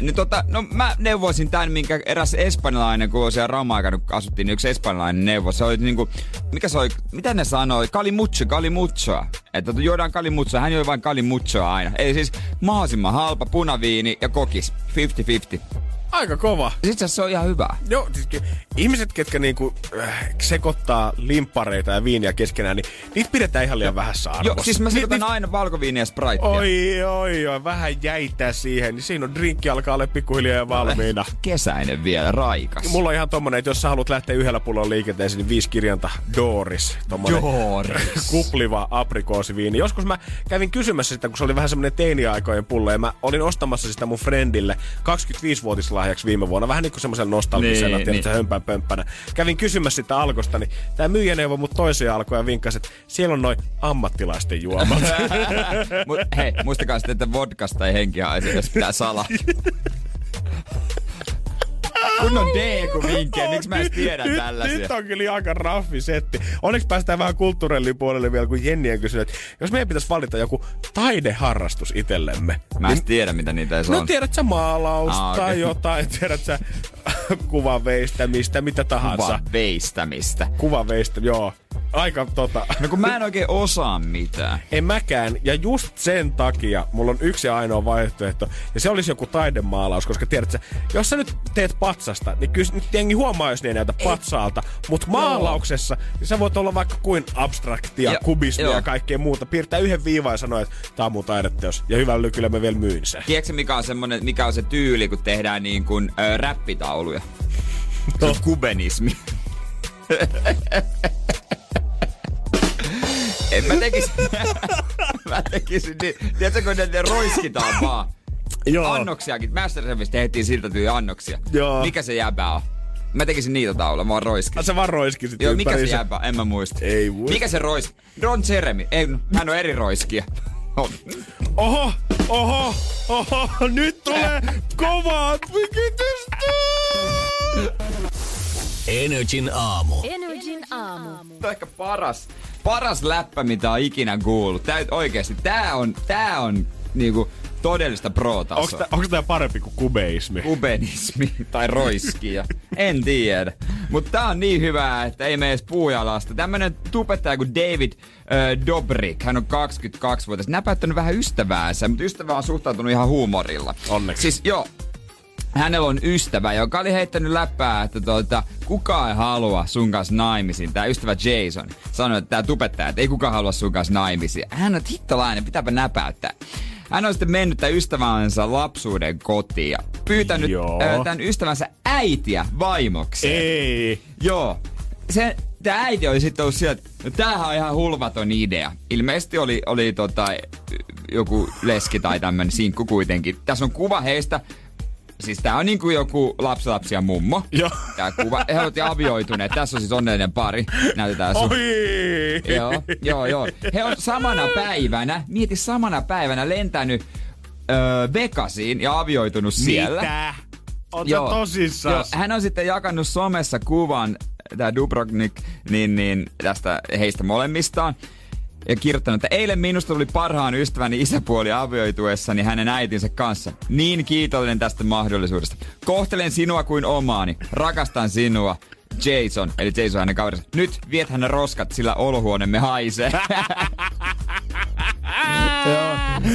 Nyt tota, no mä neuvoisin tän, minkä eräs espanjalainen, kun siellä Rauma aikana asuttiin, niin yksi espanjalainen neuvo. Se oli niinku, mikä se oli, mitä ne sanoi? Kalimucho, kalimuchoa. Että juodaan kalimuchoa, hän joi vain kalimuchoa aina. Eli siis mahdollisimman halpa, punaviini ja kokis. fifty fifty. Aika kova. Sitten se on ihan hyvä. Joo, siis ihmiset, ketkä niinku äh, sekoittaa limppareita ja viiniä keskenään, niin niitä pidetään ihan liian vähässä arvossa. Joo, siis mä sekoitan niit, aina valkoviiniä ja Spritea. Oi, oi, oi, vähän jäitä siihen, niin siinä on drinkki alkaa olla pikkuhiljaa valmiina. Kesäinen vielä, raikas. Mulla on ihan tommonen, että jos sä haluat lähteä yhdellä pullon liikenteeseen, niin viisi kirjanta Doris. Tommonen Doris. Kupliva aprikoosiviini. Joskus mä kävin kysymässä sitä, kun se oli vähän semmonen teiniaikojen pullo, ja mä olin ostamassa sitä mun friendille kaksikymmentäviisivuotislaiselle joululahjaksi viime vuonna. Vähän niin kuin semmoisella nostalgisella, niin, tiedätkö, niin. hömpän pömppänä. Kävin kysymässä sitä alkosta, niin tämä myyjäneuvo mut toisia alkoja vinkkasi, että siellä on noin ammattilaisten juomat. Mut hei, muistakaa sitten, että vodkasta ei henki haise, jos pitää salaa. Kun on D Q-vinkkejä, miksi mä en tiedä nyt, tällaisia? Nyt on kyllä aika raffi setti. Onneksi päästään vähän kulttuurellin puolelle vielä, kun Jenni on kysynyt, että jos meidän pitäisi valita joku taideharrastus itsellemme. Mä en niin, tiedä, mitä niitä edes no, on. Tiedät sä maalaus ah, okay. tai jotain, tiedät sä kuvaveistämistä, mitä tahansa. Kuvaveistämistä. Kuvaveistämistä, joo. Aika tota. No kun mä en oikein osaa mitään. En mäkään. Ja just sen takia mulla on yksi ainoa vaihtoehto. Ja se olisi joku taidemaalaus, koska tiedät sä, jos sä nyt teet patsasta, niin kyllä nyt jengi huomaa, jos ne ei näytä patsaalta. Mutta maalauksessa, niin sä voit olla vaikka kuin abstraktia, ja, kubismia joo. ja kaikkea muuta. Piirtää yhden viivaan ja sanoo, että tää on mun taidetteos. Ja hyvällä lykyllä mä vielä myyn sen. Tiedätkö mikä on semmonen, mikä on se tyyli, kun tehdään niin kuin ö, räppitauluja? Se on kubenismi. En mä tekisin, mä tekisin niin. Tiedätkö, kun ne roiskitaan vaan. Joo. Annoksiakin. Masterchefistä tehtiin siltä tyyli annoksia. Joo. Mikä se jäbä on? Mä tekisin niitä taulua, mä vaan roiskisin. Sä vaan roiskisit ympäriinsä. Joo, mikä se jäbä on? En mä muista. Ei muista. Mikä se roiski? Ron Jeremy. Ei, hän on eri roiskia. Oho, oho, oho, nyt tulee kovaa vikitystä! Energin aamu. Energin aamu. Tämä on ehkä paras, paras läppä, mitä on ikinä kuullut. Tää, oikeesti, tää on, tää on niinku todellista pro-tasoa. Onko tää parempi kuin kubeismi? Kubenismi tai roiskia. En tiedä. Mutta tää on niin hyvää, että ei mene edes puujalasta. Tämmönen tubettaja kuin David äh, Dobrik. Hän on kaksikymmentäkaksivuotias. Näpäyttänyt vähän ystäväänsä, mutta ystävä on suhtautunut ihan huumorilla. Onneksi. Siis joo. Hänellä on ystävä, joka oli heittänyt läppää, että tuota, kukaan ei halua sun kanssa naimisiin. Tää ystävä Jason sanoi, että tää tubettaja, että ei kukaan halua sun kanssa naimisiin. Hän on hittolainen, pitääpä näpäyttää. Hän on sitten mennyt tämän ystävänsä lapsuuden kotiin ja pyytänyt ö, tämän ystävänsä äitiä vaimokseen. Ei. Joo. Sen, tää äiti oli sitten ollut sieltä, että tämähän on ihan hulvaton idea. Ilmeisesti oli, oli tota, joku leski tai tämmönen sinkku kuitenkin. Tässä on kuva heistä. Siis tää on niinku joku lapsilapsi ja mummo. Joo. Tää kuva, he oltiin avioituneet. Tässä on siis onnellinen pari. Näytetään sun. Oi! Joo, joo, joo. He on samana päivänä, mieti samana päivänä lentänyt öö, Vegasiin ja avioitunut Mitä? Siellä. Mitä? Oot tosissas? Hän on sitten jakanut somessa kuvan, tää Dubrovnik, niin, niin tästä heistä molemmistaan. Ja kirjoittanut, että eilen minusta tuli parhaan ystäväni isäpuoli avioituessani hänen äitinsä kanssa. Niin kiitollinen tästä mahdollisuudesta. Kohtelen sinua kuin omaani. Rakastan sinua. Jason, eli Jason hänen kaverinsa. Nyt viet hänen roskat, sillä olohuoneemme haisee.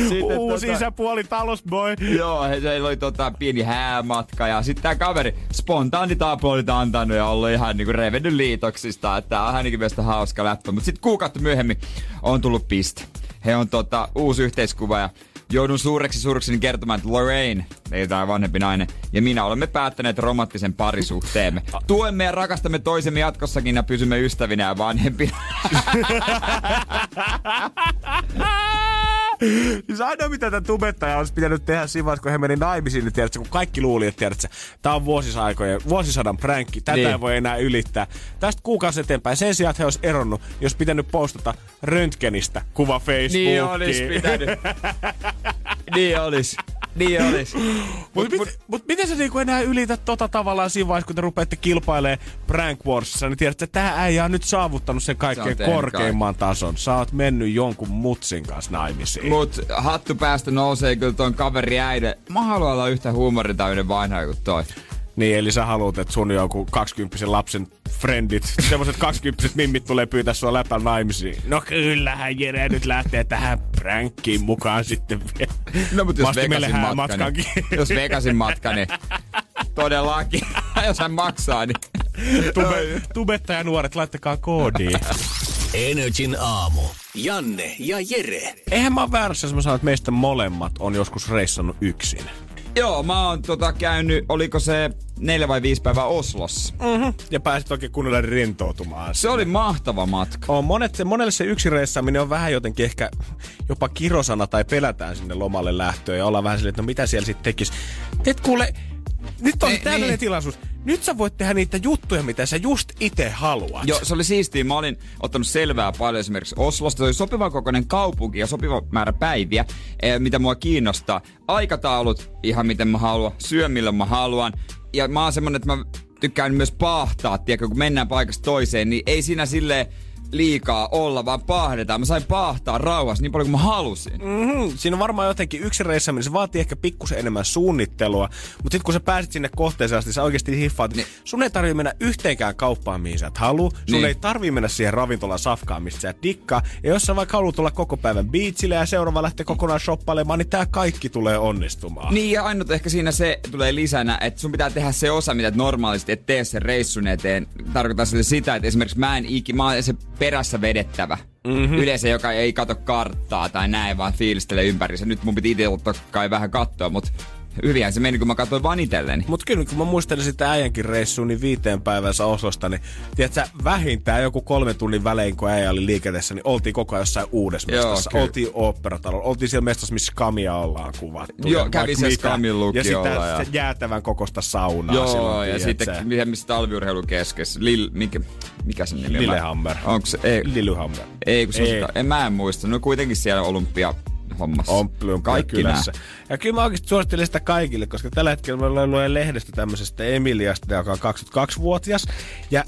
Sitten uusi tota, isäpuoli talousboy. Joo, se oli tota pieni häämatka ja sitten tää kaveri spontaanit aplodit antanut ja ollut ihan niinku revennyt liitoksista, että tää on hänenkin mielestä hauska läppä. Mut sit kuukautta myöhemmin on tullut piste. He on tota uusi yhteiskuva ja joudun suureksi suureksi kertomaan, että Lorraine, eli tää vanhempi nainen, ja minä olemme päättäneet romanttisen parisuhteemme. Tuemme ja rakastamme toisemme jatkossakin ja pysymme ystävinä ja vanhempina. Siis ainoa mitä tän tubettaja olisi pitänyt tehdä siinä vaiheessa, kun he meni naimisiin, niin tiedätkö, kun kaikki luuli, että tiedätkö, tää on vuosisaikojen, vuosisadan pränkki, tätä niin. ei voi enää ylittää. Tästä kuukausi eteenpäin, sen sijaan, että he olisi eronnut, jos pitänyt postata röntgenistä kuva Facebookiin. Niin olis pitänyt. niin olis. Niin olis. Mut, mut, mut, mut miten sä niinku enää ylität tota tavallaan siinä vaiheessa, kun te rupeatte kilpailemaan Prank Warsissa, niin tiedätkö, että tää äijä on nyt saavuttanut sen kaikkein korkeimman kaiken. tason. Sä oot mennyt jonkun mutsin kanssa naimisiin. Mut hattu päästä nousee kyllä ton kaveri äide. Mä haluan olla yhtä huumoritäyden vanha kuin toi. Niin, eli sä haluut, että sun joku kaksikymppisen lapsen friendit, semmoset kaksikymppiset mimmit tulee pyytää sua läpän naimisiin. No kyllähän Jere nyt lähtee tähän prankkiin mukaan sitten vielä. No mut jos Vegasin matka, niin, jos Vegasin matka, niin todellakin. Jos hän maksaa, niin. Tube, tubettaja nuoret, laittakaa koodiin. Energin aamu. Janne ja Jere. Eihän mä oon väärässä, jos mä sanon, että meistä molemmat on joskus reissannut yksin. Joo, mä oon tota käynyt, oliko se neljä vai viisi päivää Oslossa. Mm-hmm. Ja pääsit oikein kunnolla rentoutumaan. Se oli mahtava matka. On, monet, monelle se yksi reissaaminen on vähän jotenkin ehkä jopa kirosana tai pelätään sinne lomalle lähtöön ja ollaan vähän silleen, että no mitä siellä sitten tekisi. Teet kuule, Nyt on niin, täydellinen niin. tilaisuus. Nyt sä voit tehdä niitä juttuja, mitä sä just itse haluat. Joo, se oli siistiä. Mä olin ottanut selvää paljon esimerkiksi Oslosta. Se oli sopivan kokoinen kaupunki ja sopiva määrä päiviä, mitä mua kiinnostaa. Aikataulut ihan miten mä haluan, syö milloin mä haluan. Ja mä oon semmonen, että mä tykkään myös paahtaa, tiedätkö, kun mennään paikasta toiseen, niin ei siinä silleen liikaa olla, vaan paahdetaan. Mä sain paahtaa rauhassa niin paljon kuin mä halusin. Mm-hmm. Siinä on varmaan jotenkin yksi reissaaminen. Se vaatii ehkä pikkusen enemmän suunnittelua. Mutta sitten kun sä pääsit sinne kohteeseen asti, sä oikeasti hiffaat. Niin. Sun ei tarvitse mennä yhteenkään kauppaan, mihin sä et halua. Sun niin. ei tarvitse mennä siihen ravintolaan safkaan, mistä sä et dikkaa. Ja jos sä vaikka haluat olla koko päivän biitsille ja seuraava lähtee kokonaan shoppailemaan, niin tää kaikki tulee onnistumaan. Niin ja ainut ehkä siinä se tulee lisänä, että sun pitää tehdä se osa, mitä normaalisti et tee sen reissun eteen. Tarkoittaa sille sitä, että esimerkiksi mä en iki, mä se perässä vedettävä. Mm-hmm. Yleensä, joka ei kato karttaa tai näin, vaan fiilistelee ympärissä. Nyt mun piti itse totta kai vähän katsoa, mutta hyvinhän se meni, kun mä katsoin vaan itselleni. Mut kyllä, kun mä muistelin sitä äijänkin reissuun, niin viiteen päivänsä Oslosta, niin tiedätkö, vähintään joku kolmen tunnin välein, kun äijä oli liikenteessä, niin oltiin koko ajan jossain uudessa mestassa. Joo, oltiin oopperatalolla, oltiin siellä mestassa, missä Skamia ollaan kuvattu. Joo, kävi se Skamin lukiolla. Ja sitten ja... sitä jäätävän kokosta saunaa. Joo, silloin, ja sitten missä talviurheilun keskessä. Lil, mikä, mikä se nimi on? Lillehammer. Onko se? Ei. Lillehammer. Ei, kun se ei. En, mä en muista. No kuitenkin siellä olympia... hommassa. Ompli on kaikki kylässä. Ja kyllä mä oikeasti suosittelen sitä kaikille, koska tällä hetkellä mä luen lehdestä tämmöisestä Emiliasta, joka on kaksikymmentäkaksivuotias. Ja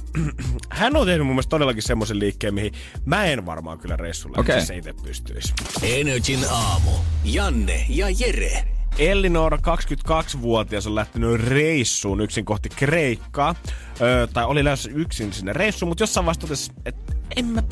hän on tehnyt mun mielestä todellakin semmoisen liikkeen, mihin mä en varmaan kyllä reissulla, okay. että se itse pystyisi. Energin aamu. Janne ja Jere. Elinora, kaksikymmentäkaksivuotias, on lähtenyt reissuun yksin kohti Kreikkaa. Öö, tai oli lähes yksin sinne reissuun, mutta jossain vaiheessa totesi, että en mä...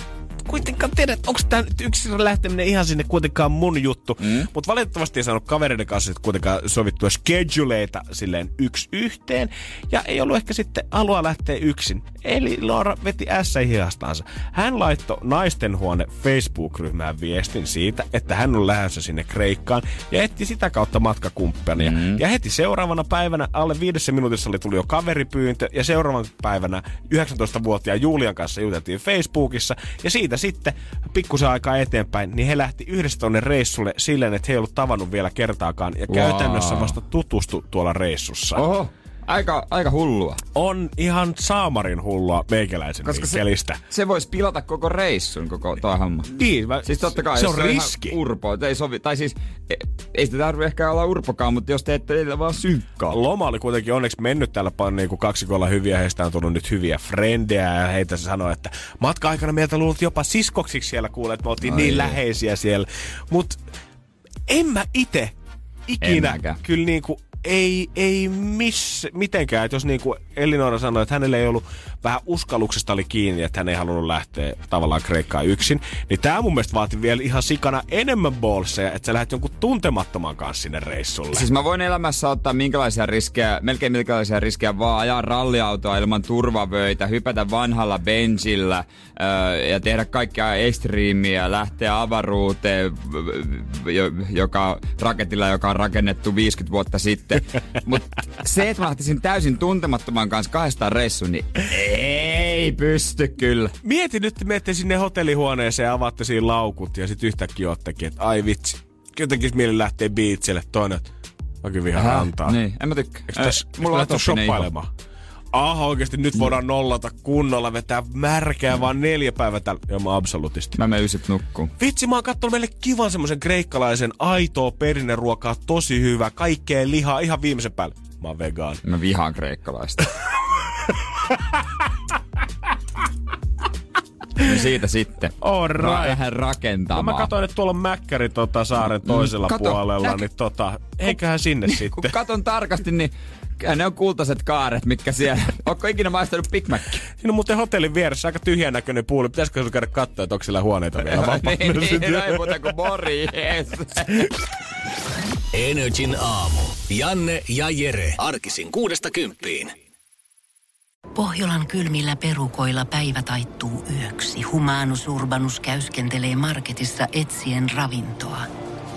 kuitenkaan tiedä, onko tämä yksin lähteminen ihan sinne kuitenkaan mun juttu. Mm. Mutta valitettavasti ei saanut kavereiden kanssa kuitenkaan sovittua scheduleita silleen yksi yhteen. Ja ei ollut ehkä sitten halua lähteä yksin. Eli Laura veti ässän hihastaansa. Hän laittoi naistenhuone Facebook-ryhmään viestin siitä, että hän on lähdössä sinne Kreikkaan. Ja etsi sitä kautta matkakumppania. Mm. Ja heti seuraavana päivänä alle viidessä minuutissa oli tuli jo kaveripyyntö. Ja seuraavana päivänä yhdeksäntoistavuotiaan Julian kanssa juteltiin Facebookissa. Ja siitä sitten pikkusen aikaa eteenpäin, niin he lähti yhdessä tuonne reissulle silleen, että he ei ollut tavannut vielä kertaakaan. Ja wow. käytännössä vasta tutustu tuolla reissussa. Oho, aika, aika hullua. On ihan saamarin hullua meikäläisen kelistä. Se, se voisi pilata koko reissun, koko tuo homma. Niin, mä, siis totta kai, se on riski. Se on urpo, ei sovi, tai siis ei, ei sitä tarvitse ehkä olla urpokaan, mutta jos te ette teillä vaan synkkaa. Loma oli kuitenkin onneksi mennyt täällä paljon niin kuin kaksikolla hyviä, heistä on tullut nyt hyviä frendejä ja heitä se sanoi, että matka-aikana meiltä luulut jopa siskoksiksi siellä kuulee, että me oltiin Ai niin ei. läheisiä siellä. Mut en mä ite ikinä Ennäkään. Kyllä niinku... Ei, ei miss, mitenkään, että jos niin kuin Elinora sanoi, että hänelle ei ollut vähän uskalluksesta oli kiinni, että hän ei halunnut lähteä tavallaan Kreikkaan yksin, niin tää mun mielestä vaati vielä ihan sikana enemmän bolseja, että sä lähdet jonkun tuntemattoman kanssa sinne reissulle. Siis mä voin elämässä ottaa minkälaisia riskejä, melkein minkälaisia riskejä vaan, ajaa ralliautoa ilman turvavöitä, hypätä vanhalla benchillä öö, ja tehdä kaikkea ekstriimiä, lähteä avaruuteen, joka, raketilla, joka on rakennettu viisikymmentä vuotta sitten. Mutta se, että mä lähtisin täysin tuntemattoman kanssa kahdestaan reissuun, niin ei pysty kyllä. Mieti nyt, että menette sinne hotellihuoneeseen ja avaatte siinä laukut ja sit yhtäkkiä oottekin, että ai vitsi. Jotenkin mieli lähtee biitselle, toinen, että mä kyllä vihaan rantaa. Niin, en mä tykkää. Eikö tässä lähty shoppailemaan? Aha, oikeesti nyt voidaan nollata kunnolla, vetää märkää mm. vaan neljä päivää täällä. Ja mä absolutisti. Mä menen ysit nukkuun. Vitsi, mä oon kattonut meille kivan semmosen kreikkalaisen aitoa perinneruokaa, tosi hyvä, kaikkea lihaa ihan viimeisen päälle. Mä oon vegaani. Mä vihaan kreikkalaista. No siitä sitten. On right. Vähän rakentamaan. No mä katsoin, että tuolla on mäkkäri tota, saaren toisella kato, puolella, näkö. Niin tota, eiköhän sinne niin, sitten. Kun katon tarkasti, niin ne on kultaiset kaaret, mitkä siellä. Ootko ikinä maistanut Big Mackin? No muuten hotellin vieressä aika tyhjän näköinen puuli. Pitäisikö sinun käydä katsoa, että onko siellä huoneita vielä vapaa? Niin, raiputa kuin morjes. Energin aamu. Janne ja Jere. Arkisin kuudesta kymppiin. Pohjolan kylmillä perukoilla päivä taittuu yöksi. Humanus Urbanus käyskentelee marketissa etsien ravintoa.